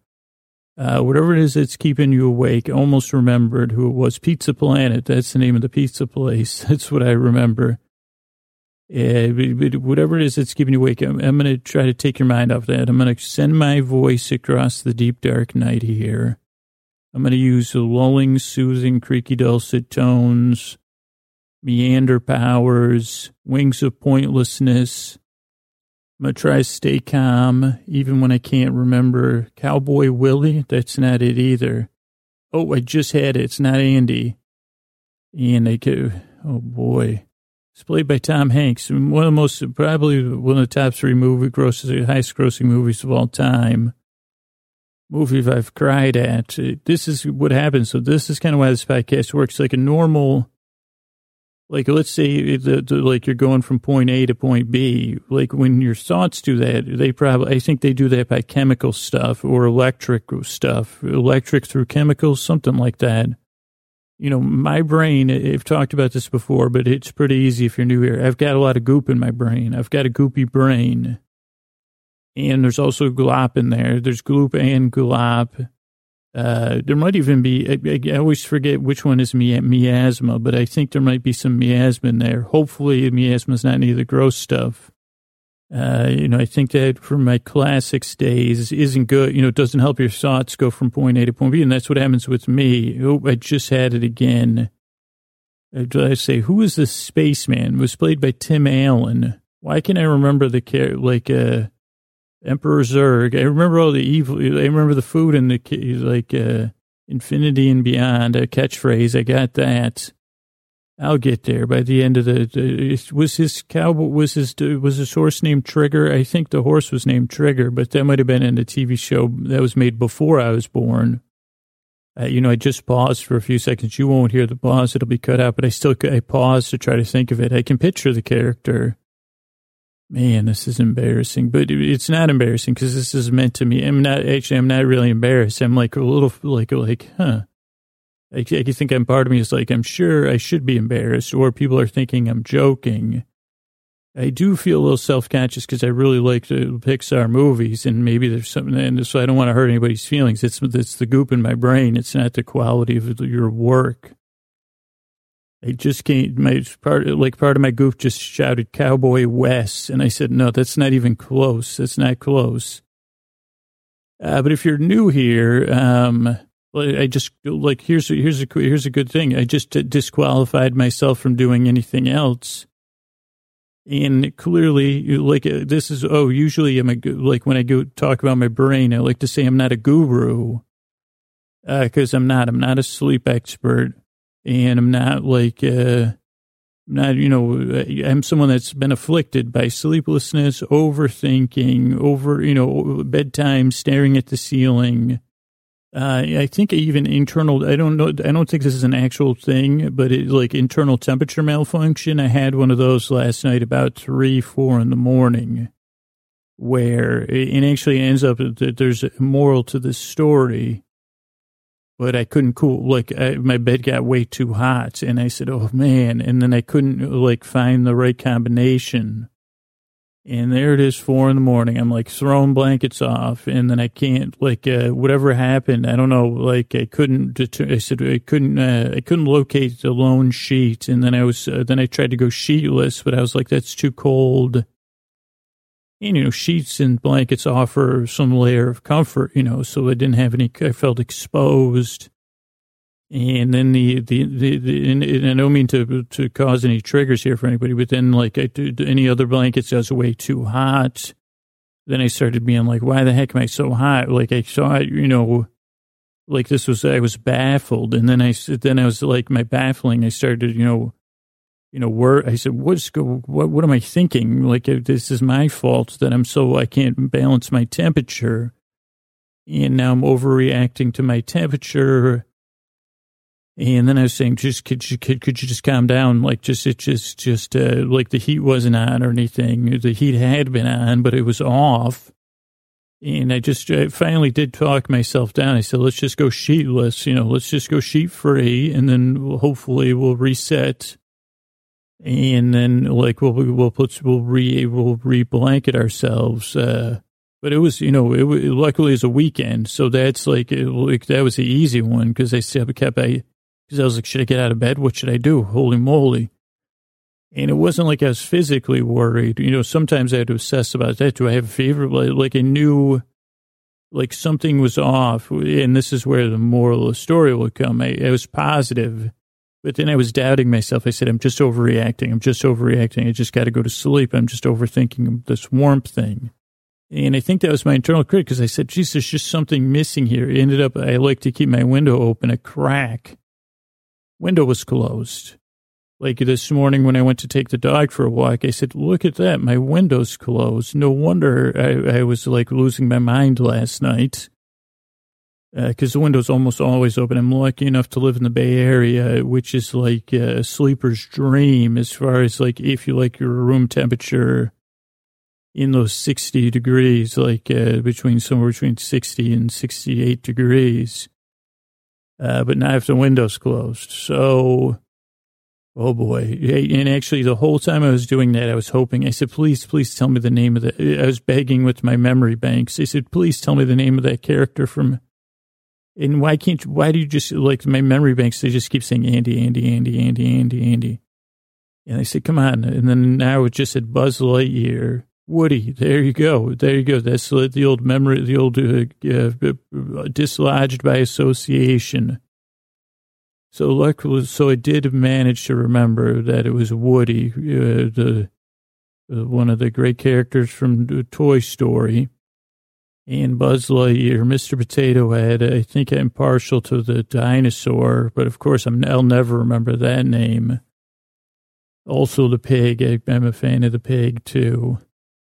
Whatever it is that's keeping you awake, I almost remembered who it was. Pizza Planet, that's the name of the pizza place. That's what I remember. But whatever it is that's keeping you awake, I'm going to try to take your mind off that. I'm going to send my voice across the deep, dark night here. I'm going to use the lulling, soothing, creaky, dulcet tones, meander powers, wings of pointlessness. I'm going to try to stay calm, even when I can't remember. Cowboy Willie? That's not it either. Oh, I just had it. It's not Andy. And oh boy. It's played by Tom Hanks. Probably one of the top three highest grossing movies of all time. Movie I've cried at. This is what happens. So this is kind of why this podcast works. Like a normal, like let's say like you're going from point A to point B. Like when your thoughts do that, I think they do that by chemical stuff or electric stuff, electric through chemicals, something like that. You know, my brain, I've talked about this before, but it's pretty easy if you're new here. I've got a lot of goop in my brain. I've got a goopy brain. And there's also glop in there. There's gloop and glop. There might even be, I always forget which one is miasma, but I think there might be some miasma in there. Hopefully miasma is not any of the gross stuff. I think that from my classics days isn't good. It doesn't help your thoughts go from point A to point B. And that's what happens with me. Oh, I just had it again. I say, who was the spaceman? It was played by Tim Allen. Why can't I remember the character? Emperor Zurg. I remember all the evil. I remember the food and infinity and beyond, a catchphrase. I got that. I'll get there by the end of was his horse named Trigger? I think the horse was named Trigger, but that might have been in a TV show that was made before I was born. I just paused for a few seconds. You won't hear the pause. It'll be cut out, but I paused to try to think of it. I can picture the character. Man, this is embarrassing, but it's not embarrassing because this is meant to me. I'm not really embarrassed. I'm like a little, huh. I think part of me is like, I'm sure I should be embarrassed, or people are thinking I'm joking. I do feel a little self-conscious because I really like the Pixar movies, and maybe there's something, and so I don't want to hurt anybody's feelings. It's the goop in my brain. It's not the quality of your work. I just can't, part of my goof just shouted Cowboy West, and I said, no, that's not even close. That's not close. But if you're new here, I just, here's a good thing. I just disqualified myself from doing anything else. And clearly, usually I'm when I go talk about my brain, I like to say I'm not a guru, because I'm not a sleep expert. And I'm not I'm someone that's been afflicted by sleeplessness, overthinking, bedtime, staring at the ceiling. I think even internal, I don't think this is an actual thing, but internal temperature malfunction. I had one of those last night about 3-4 in the morning, where it actually ends up that there's a moral to this story. But I couldn't cool, my bed got way too hot, and I said, oh, man, and then I couldn't, find the right combination. And there it is, 4 a.m, I'm, throwing blankets off, and then I can't, whatever happened, I don't know, I couldn't locate the lone sheet, and then I tried to go sheetless, but I was like, that's too cold. And, sheets and blankets offer some layer of comfort, so I didn't have any, I felt exposed. And then and I don't mean to cause any triggers here for anybody, but then any other blankets, I was way too hot. Then I started being like, why the heck am I so hot? I saw it, I was baffled. And then I was like, my baffling, I started, I said, what am I thinking? This is my fault that I can't balance my temperature. And now I'm overreacting to my temperature. And then I was saying, could you just calm down? The heat wasn't on or anything. The heat had been on, but it was off. And I finally did talk myself down. I said, let's just go sheetless, let's just go sheet free. And then hopefully we'll reset. And then, we'll re-blanket ourselves. But it was, luckily it was a weekend. So that's that was the easy one. Cause I was like, should I get out of bed? What should I do? Holy moly. And it wasn't like I was physically worried. Sometimes I had to obsess about that. Do I have a fever? I knew something was off. And this is where the moral of the story would come. I was positive. But then I was doubting myself. I said, I'm just overreacting. I just got to go to sleep. I'm just overthinking this warmth thing. And I think that was my internal critic because I said, geez, there's just something missing here. It ended up, I like to keep my window open, a crack. Window was closed. This morning when I went to take the dog for a walk, I said, look at that. My window's closed. No wonder I was losing my mind last night. Because the window's almost always open. I'm lucky enough to live in the Bay Area, which is a sleeper's dream as far as if you your room temperature in those 60 degrees, somewhere between 60 and 68 degrees. But now I have the windows closed. So, oh boy. And actually the whole time I was doing that, I was hoping, I said, please tell me the name of I was begging with my memory banks. I said, please tell me the name of that character from... And why do you just, my memory banks, they just keep saying Andy. And I said, come on. And then now it just said Buzz Lightyear, Woody, there you go. There you go. That's the old memory, the old dislodged by association. So luckily, so I did manage to remember that it was Woody, one of the great characters from Toy Story, and Buzz Lightyear, Mr. Potato Head. I think I'm partial to the dinosaur, but of course I'll never remember that name. Also the pig. I'm a fan of the pig too.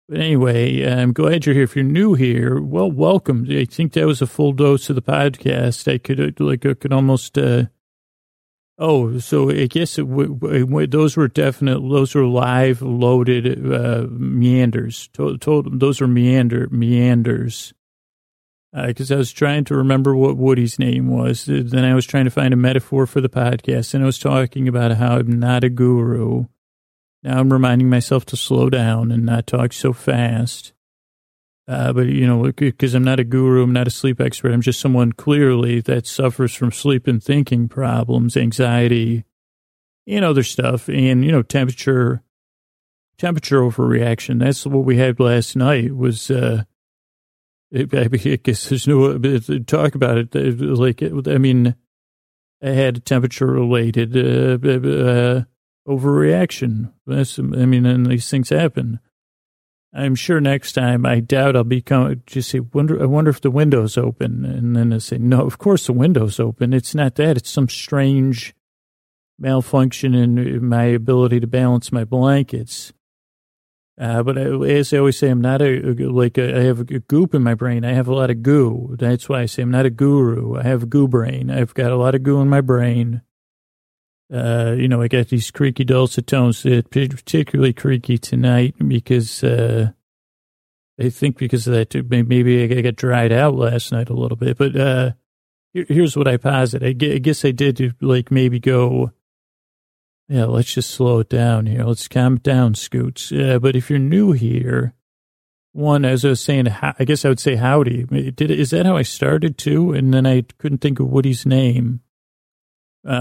But anyway, I'm glad you're here. If you're new here, well, welcome. I think that was a full dose of the podcast. I could almost. So I guess those were live loaded meanders. Those were meanders. Because I was trying to remember what Woody's name was. Then I was trying to find a metaphor for the podcast, and I was talking about how I'm not a guru. Now I'm reminding myself to slow down and not talk so fast. But, you know, because I'm not a guru, I'm not a sleep expert. I'm just someone clearly that suffers from sleep and thinking problems, anxiety, and other stuff. And, you know, temperature overreaction. That's what we had last night was, I guess there's no talk about it. Like, I mean, I had temperature-related overreaction. And these things happen. I'm sure next time, I doubt I'll become, just say, I wonder if the window's open. And then I say, no, of course the window's open. It's not that. It's some strange malfunction in my ability to balance my blankets. But as I always say, I'm not I have a goop in my brain. I have a lot of goo. That's why I say I'm not a guru. I have goo brain. I've got a lot of goo in my brain. You know, I got these creaky dulcet tones, particularly creaky tonight because I think because of that, too, maybe I got dried out last night a little bit. But here's what I posit. I guess I did, like, maybe go, yeah, let's just slow it down here. Let's calm it down, Scoots. But if you're new here, one, as I was saying, I guess I would say howdy. Is that how I started, too? And then I couldn't think of Woody's name.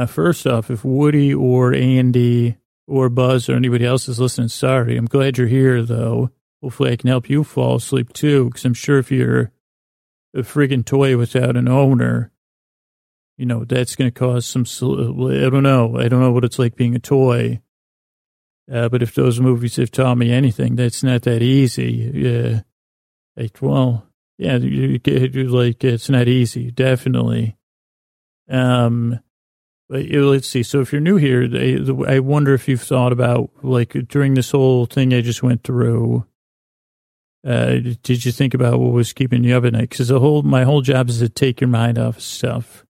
First off, if Woody or Andy or Buzz or anybody else is listening, sorry. I'm glad you're here, though. Hopefully I can help you fall asleep, too, because I'm sure if you're a friggin' toy without an owner, you know, that's going to cause some, I don't know. I don't know what it's like being a toy. But if those movies have taught me anything, that's not that easy. It's not easy, definitely. But let's see. So if you're new here, I wonder if you've thought about, like, during this whole thing I just went through, did you think about what was keeping you up at night? Because my whole job is to take your mind off stuff,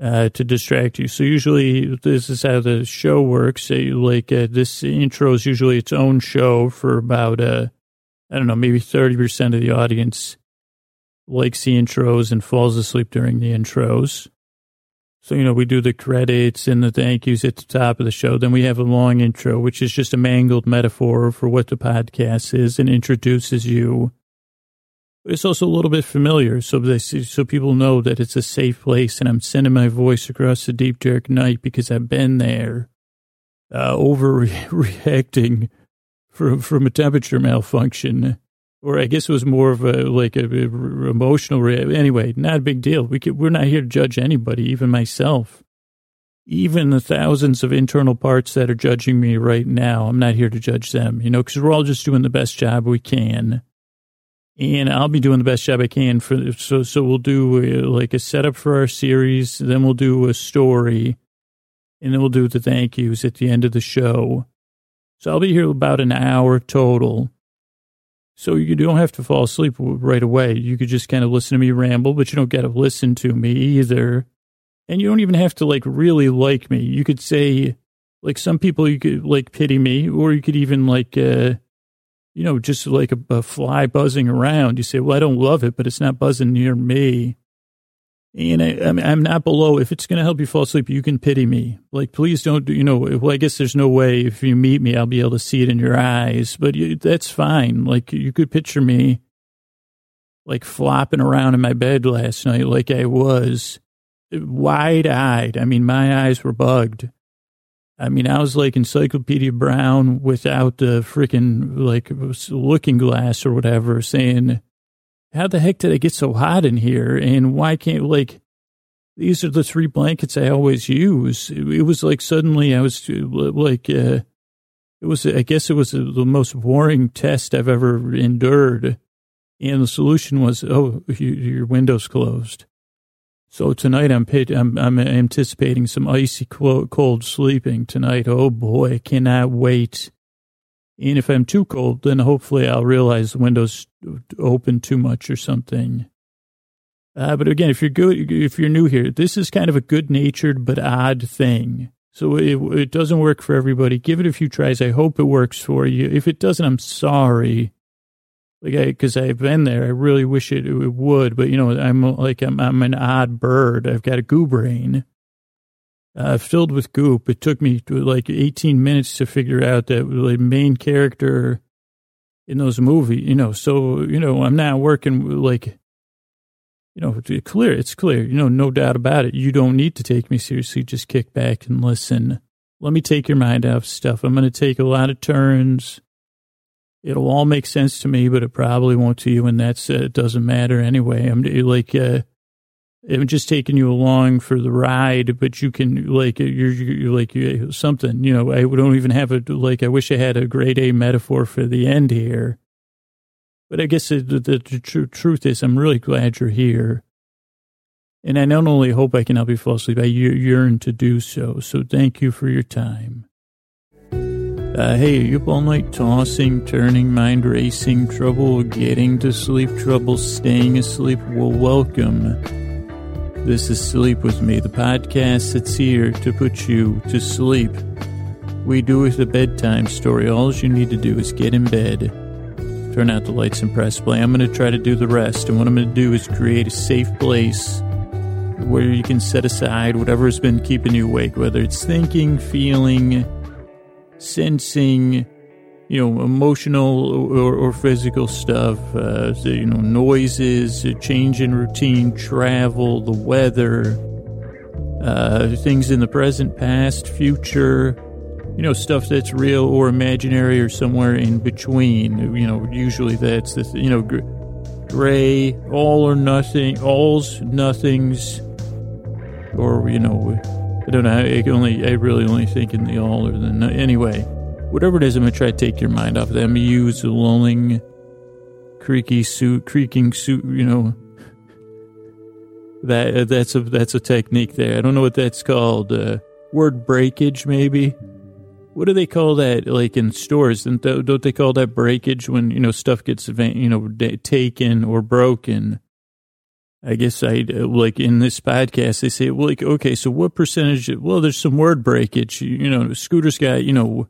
to distract you. So usually this is how the show works. This intro is usually its own show for about, I don't know, maybe 30% of the audience likes the intros and falls asleep during the intros. So, you know, we do the credits and the thank yous at the top of the show. Then we have a long intro, which is just a mangled metaphor for what the podcast is and introduces you. It's also a little bit familiar, so people know that it's a safe place, and I'm sending my voice across the deep, dark night because I've been there, overreacting from a temperature malfunction. Or I guess it was more of a emotional reaction. Anyway, not a big deal. We're not here to judge anybody, even myself. Even the thousands of internal parts that are judging me right now, I'm not here to judge them, you know, because we're all just doing the best job we can. And I'll be doing the best job I can. So we'll do a setup for our series, then we'll do a story, and then we'll do the thank yous at the end of the show. So I'll be here about an hour total. So you don't have to fall asleep right away. You could just kind of listen to me ramble, but you don't got to listen to me either. And you don't even have to, really like me. You could say, some people you could, pity me, or you could even, just a fly buzzing around. You say, well, I don't love it, but it's not buzzing near me. And I'm not below. If it's going to help you fall asleep, you can pity me. Please don't, I guess there's no way if you meet me, I'll be able to see it in your eyes. But that's fine. You could picture me, flopping around in my bed last night like I was wide-eyed. I mean, my eyes were bugged. I mean, I was like Encyclopedia Brown without the freaking like looking glass or whatever, saying, how the heck did it get so hot in here? And why can't, like, these are the three blankets I always use. It was like suddenly I was like, it was, I guess it was the most boring test I've ever endured. And the solution was, oh, your window's closed. So tonight I'm anticipating some icy cold sleeping tonight. Oh boy, cannot wait. And if I'm too cold, then hopefully I'll realize the window's open too much or something. But again, if you're good, if you're new here, this is kind of a good-natured but odd thing. So it doesn't work for everybody. Give it a few tries. I hope it works for you. If it doesn't, I'm sorry. Like, because I've been there, I really wish it would, but you know, I'm an odd bird. I've got a goo brain, filled with goop. It took me like 18 minutes to figure out that like main character in those movies, you know. So you know, I'm not working like, you know, clear. It's clear, you know, no doubt about it. You don't need to take me seriously. Just kick back and listen. Let me take your mind off stuff. I'm going to take a lot of turns. It'll all make sense to me, but it probably won't to you, and that's it doesn't matter anyway. I'm just taking you along for the ride, but you can like you're like you, something. You know, I don't even have a like. I wish I had a grade A metaphor for the end here, but I guess the truth is, I'm really glad you're here, and I not only hope I can help you fall asleep, I yearn to do so. So thank you for your time. Hey, are you up all night tossing, turning, mind racing, trouble getting to sleep, trouble staying asleep? Well, welcome. This is Sleep With Me, the podcast that's here to put you to sleep. We do it a bedtime story. All you need to do is get in bed, turn out the lights, and press play. I'm going to try to do the rest, and what I'm going to do is create a safe place where you can set aside whatever's been keeping you awake, whether it's thinking, feeling, sensing, you know, emotional or physical stuff, you know, noises, change in routine, travel, the weather, things in the present, past, future, you know, stuff that's real or imaginary or somewhere in between. You know, usually that's the, you know, gray, all or nothing, all's nothings, or, you know, I don't know, I really only think in the all or the no. Anyway, whatever it is, I'm going to try to take your mind off of that. I'm going to use a lulling, creaking suit, you know. That's a technique there. I don't know what that's called. Word breakage, maybe? What do they call that, like, in stores? Don't they call that breakage when, you know, stuff gets, you know, taken or broken? I guess like in this podcast, they say, well, like, okay, so what percentage, well, there's some word breakage, you know, Scooter's got, you know,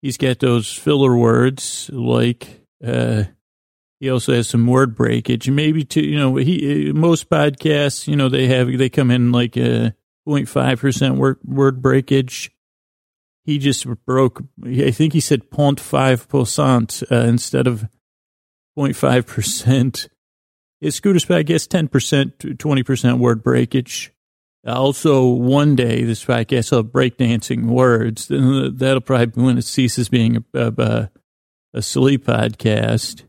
he's got those filler words, like, he also has some word breakage, maybe to, you know, most podcasts, you know, they come in like a 0.5% word breakage. He just broke, I think he said 0.5% instead of 0.5%. It's Scooter's podcast, 10% to 20% word breakage. Also, one day, this podcast will have breakdancing words. That'll probably be when it ceases being a sleep podcast.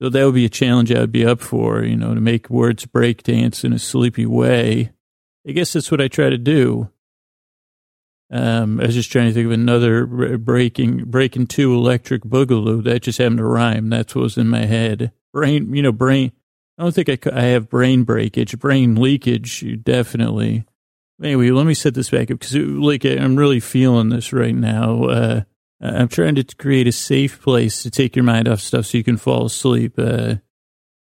So that would be a challenge I would be up for, you know, to make words breakdance in a sleepy way. I guess that's what I try to do. I was just trying to think of another breaking two electric boogaloo. That just happened to rhyme. That's what was in my head. Brain. I don't think I have brain breakage, brain leakage, definitely. Anyway, let me set this back up because, like, I'm really feeling this right now. I'm trying to create a safe place to take your mind off stuff so you can fall asleep,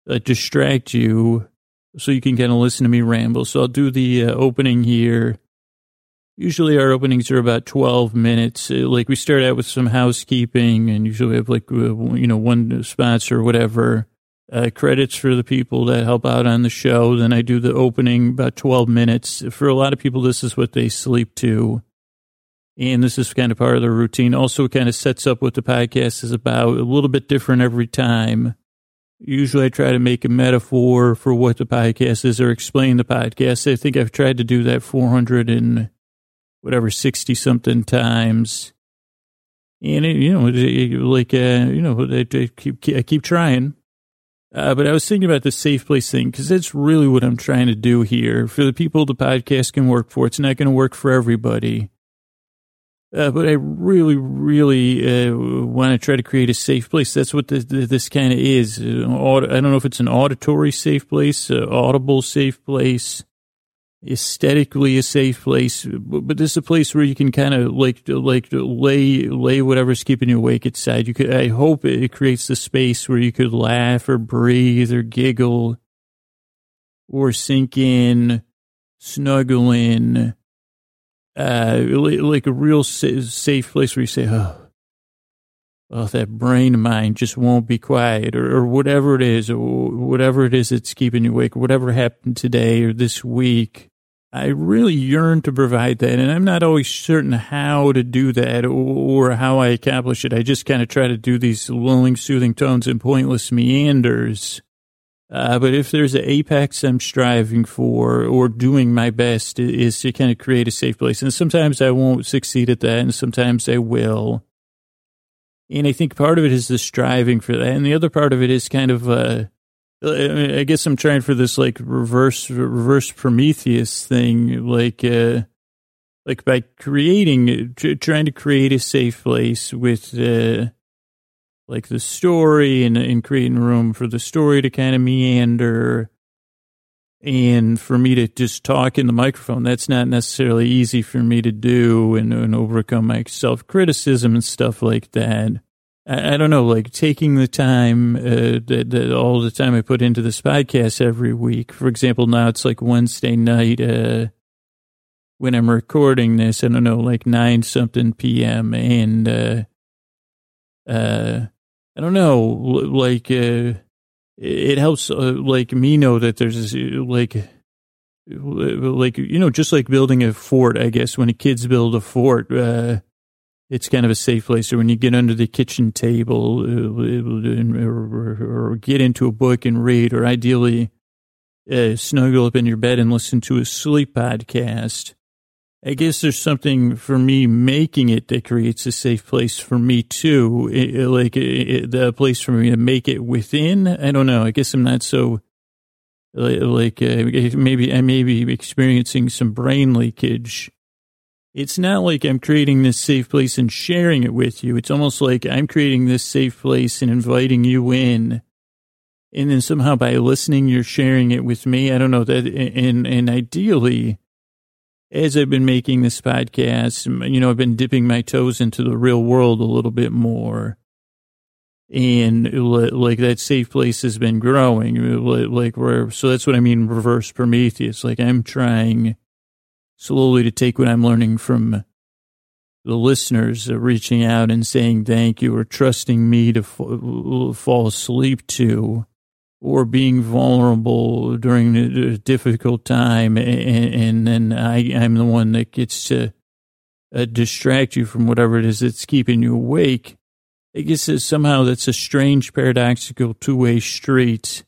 distract you so you can kind of listen to me ramble. So I'll do the opening here. Usually our openings are about 12 minutes. Like, we start out with some housekeeping and usually we have, like, you know, one sponsor or whatever. Credits for the people that help out on the show. Then I do the opening about 12 minutes. For a lot of people, this is what they sleep to. And this is kind of part of their routine. Also, it kind of sets up what the podcast is about. A little bit different every time. Usually I try to make a metaphor for what the podcast is or explain the podcast. I think I've tried to do that 400 and whatever, 60-something times. And, I keep trying. But I was thinking about the safe place thing, because that's really what I'm trying to do here. For the people the podcast can work for, it's not going to work for everybody. But I really, really want to try to create a safe place. That's what this kind of is. I don't know if it's an auditory safe place, audible safe place, aesthetically a safe place. But this is a place where you can kind of lay whatever's keeping you awake inside. I hope it creates the space where you could laugh or breathe or giggle or sink in, snuggle in. Like a real safe place where you say, oh, that brain of mine just won't be quiet, or whatever it is, or whatever it is that's keeping you awake, whatever happened today or this week. I really yearn to provide that, and I'm not always certain how to do that or how I accomplish it. I just kind of try to do these lulling, soothing tones and pointless meanders. But if there's an apex I'm striving for or doing my best is to kind of create a safe place. And sometimes I won't succeed at that, and sometimes I will. And I think part of it is the striving for that. And the other part of it is kind of, I guess I'm trying for this like reverse Prometheus thing, like by trying to create a safe place with, like the story and creating room for the story to kind of meander and for me to just talk in the microphone. That's not necessarily easy for me to do and overcome my self-criticism and stuff like that. I don't know, like taking the time, all the time I put into this podcast every week. For example, now it's like Wednesday night when I'm recording this, I don't know, like 9-something p.m. and I don't know, it helps, me know that there's, just like building a fort, I guess, when the kids build a fort, it's kind of a safe place. Or when you get under the kitchen table or get into a book and read, or ideally snuggle up in your bed and listen to a sleep podcast. I guess there's something for me making it that creates a safe place for me too, the place for me to make it within. I don't know. I guess I'm not so maybe I may be experiencing some brain leakage. It's not like I'm creating this safe place and sharing it with you. It's almost like I'm creating this safe place and inviting you in. And then somehow by listening, you're sharing it with me. I don't know that. And ideally, as I've been making this podcast, I've been dipping my toes into the real world a little bit more. And like that safe place has been growing. So that's what I mean, reverse Prometheus. Like I'm trying slowly to take what I'm learning from the listeners, reaching out and saying thank you, or trusting me to fall asleep to, or being vulnerable during a difficult time, and then I'm the one that gets to distract you from whatever it is that's keeping you awake. I guess that somehow that's a strange, paradoxical two-way street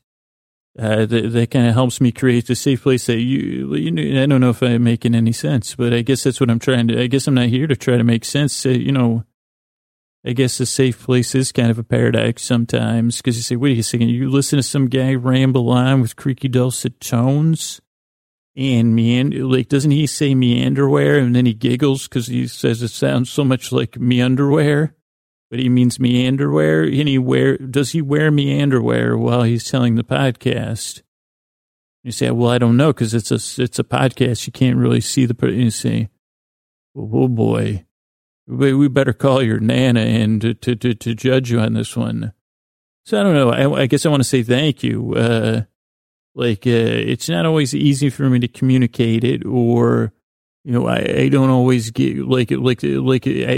that kind of helps me create the safe place that I don't know if I'm making any sense, but I guess that's what I'm trying to. I guess I'm not here to try to make sense, I guess the safe place is kind of a paradox sometimes, because you say, wait a second, you listen to some guy ramble on with creaky dulcet tones and meander, doesn't he say meanderwear? And then he giggles because he says it sounds so much like meanderwear, but he means meanderwear. And does he wear meanderwear while he's telling the podcast? You say, well, I don't know, because it's a podcast. You can't really see you say, oh boy. We better call your Nana in to judge you on this one. So I don't know. I guess I want to say thank you. It's not always easy for me to communicate it, or I don't always get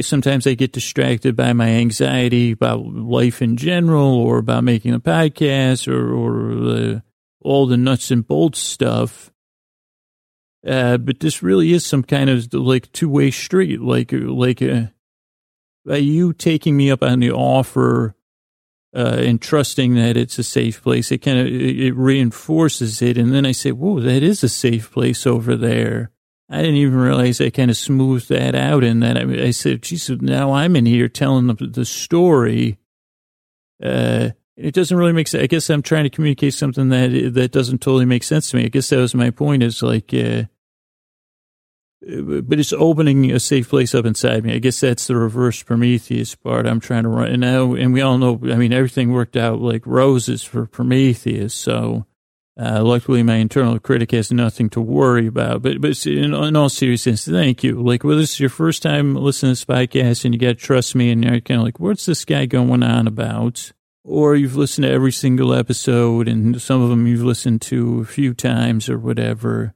sometimes I get distracted by my anxiety about life in general, or about making a podcast, or all the nuts and bolts stuff. But this really is some kind of two-way street, by you taking me up on the offer and trusting that it's a safe place. It kind of it reinforces it, and then I say, "Whoa, that is a safe place over there." I didn't even realize I kind of smoothed that out. And then I said, geez, now I'm in here telling the story. It doesn't really make sense. I guess I'm trying to communicate something that doesn't totally make sense to me. I guess that was my point. It's like, but it's opening a safe place up inside me. I guess that's the reverse Prometheus part I'm trying to run. And now, and we all know, I mean, everything worked out like roses for Prometheus. So, luckily my internal critic has nothing to worry about, but in all seriousness, thank you. Like, well, this is your first time listening to this podcast and you got to trust me. And you're kind of like, what's this guy going on about? Or you've listened to every single episode and some of them you've listened to a few times or whatever.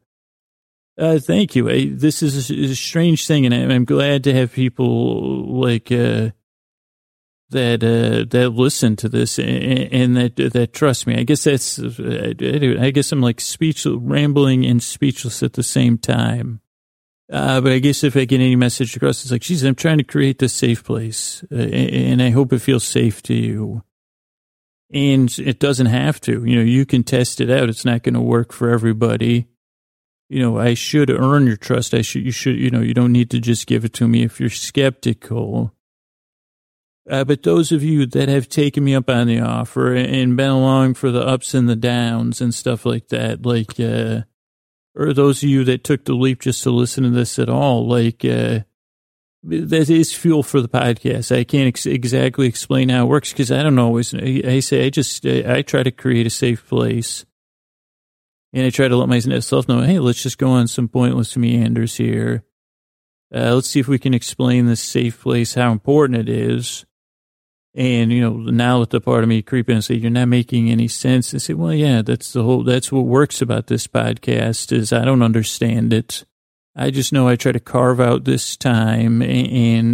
Thank you. This is a strange thing, and I'm glad to have people like that listen to this and that trust me. I guess that's. I guess I'm like speechless, rambling and speechless at the same time. But I guess if I get any message across, it's like, geez, I'm trying to create this safe place, and I hope it feels safe to you. And it doesn't have to. You know, you can test it out. It's not going to work for everybody. You know, I should earn your trust. You don't need to just give it to me if you're skeptical. But those of you that have taken me up on the offer and been along for the ups and the downs and stuff like that, like, or those of you that took the leap just to listen to this at all, like, that is fuel for the podcast. I can't exactly explain how it works because I don't always, I try to create a safe place. And I try to let myself know, hey, let's just go on some pointless meanders here. Let's see if we can explain this safe place, how important it is. And, you know, now let the part of me creep in and say, you're not making any sense. I say, well, yeah, that's what works about this podcast is I don't understand it. I just know I try to carve out this time and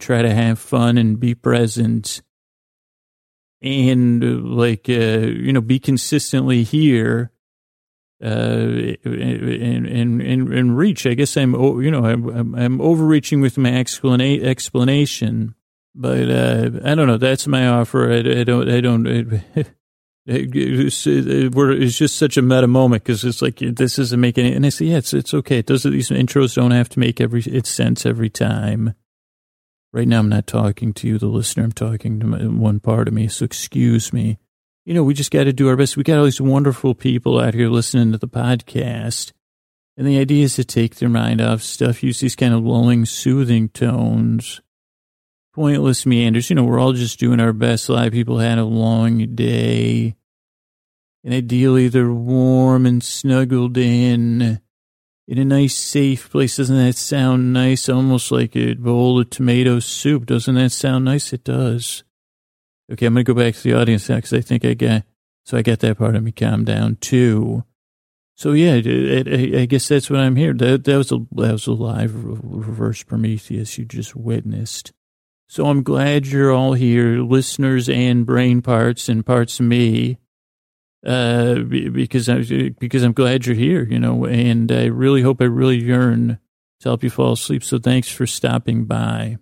try to have fun and be present. And like, be consistently here, and reach. I guess I'm overreaching with my explanation, but, I don't know. That's my offer. It's just such a meta moment because it's like, this isn't making it. And I say, yeah, it's okay. These intros don't have to make it's sense every time. Right now, I'm not talking to you, the listener. I'm talking to one part of me, so excuse me. You know, we just got to do our best. We got all these wonderful people out here listening to the podcast. And the idea is to take their mind off stuff, use these kind of lulling, soothing tones, pointless meanders. You know, we're all just doing our best. A lot of people had a long day. And ideally, they're warm and snuggled in. In a nice, safe place, doesn't that sound nice? Almost like a bowl of tomato soup. Doesn't that sound nice? It does. Okay, I'm going to go back to the audience now because I think I got that part of me calmed down too. So yeah, I guess that's what I'm here. That was a live reverse Prometheus you just witnessed. So I'm glad you're all here, listeners and brain parts and parts of me. Because I'm glad you're here, you know, and I really hope I really yearn to help you fall asleep. So thanks for stopping by.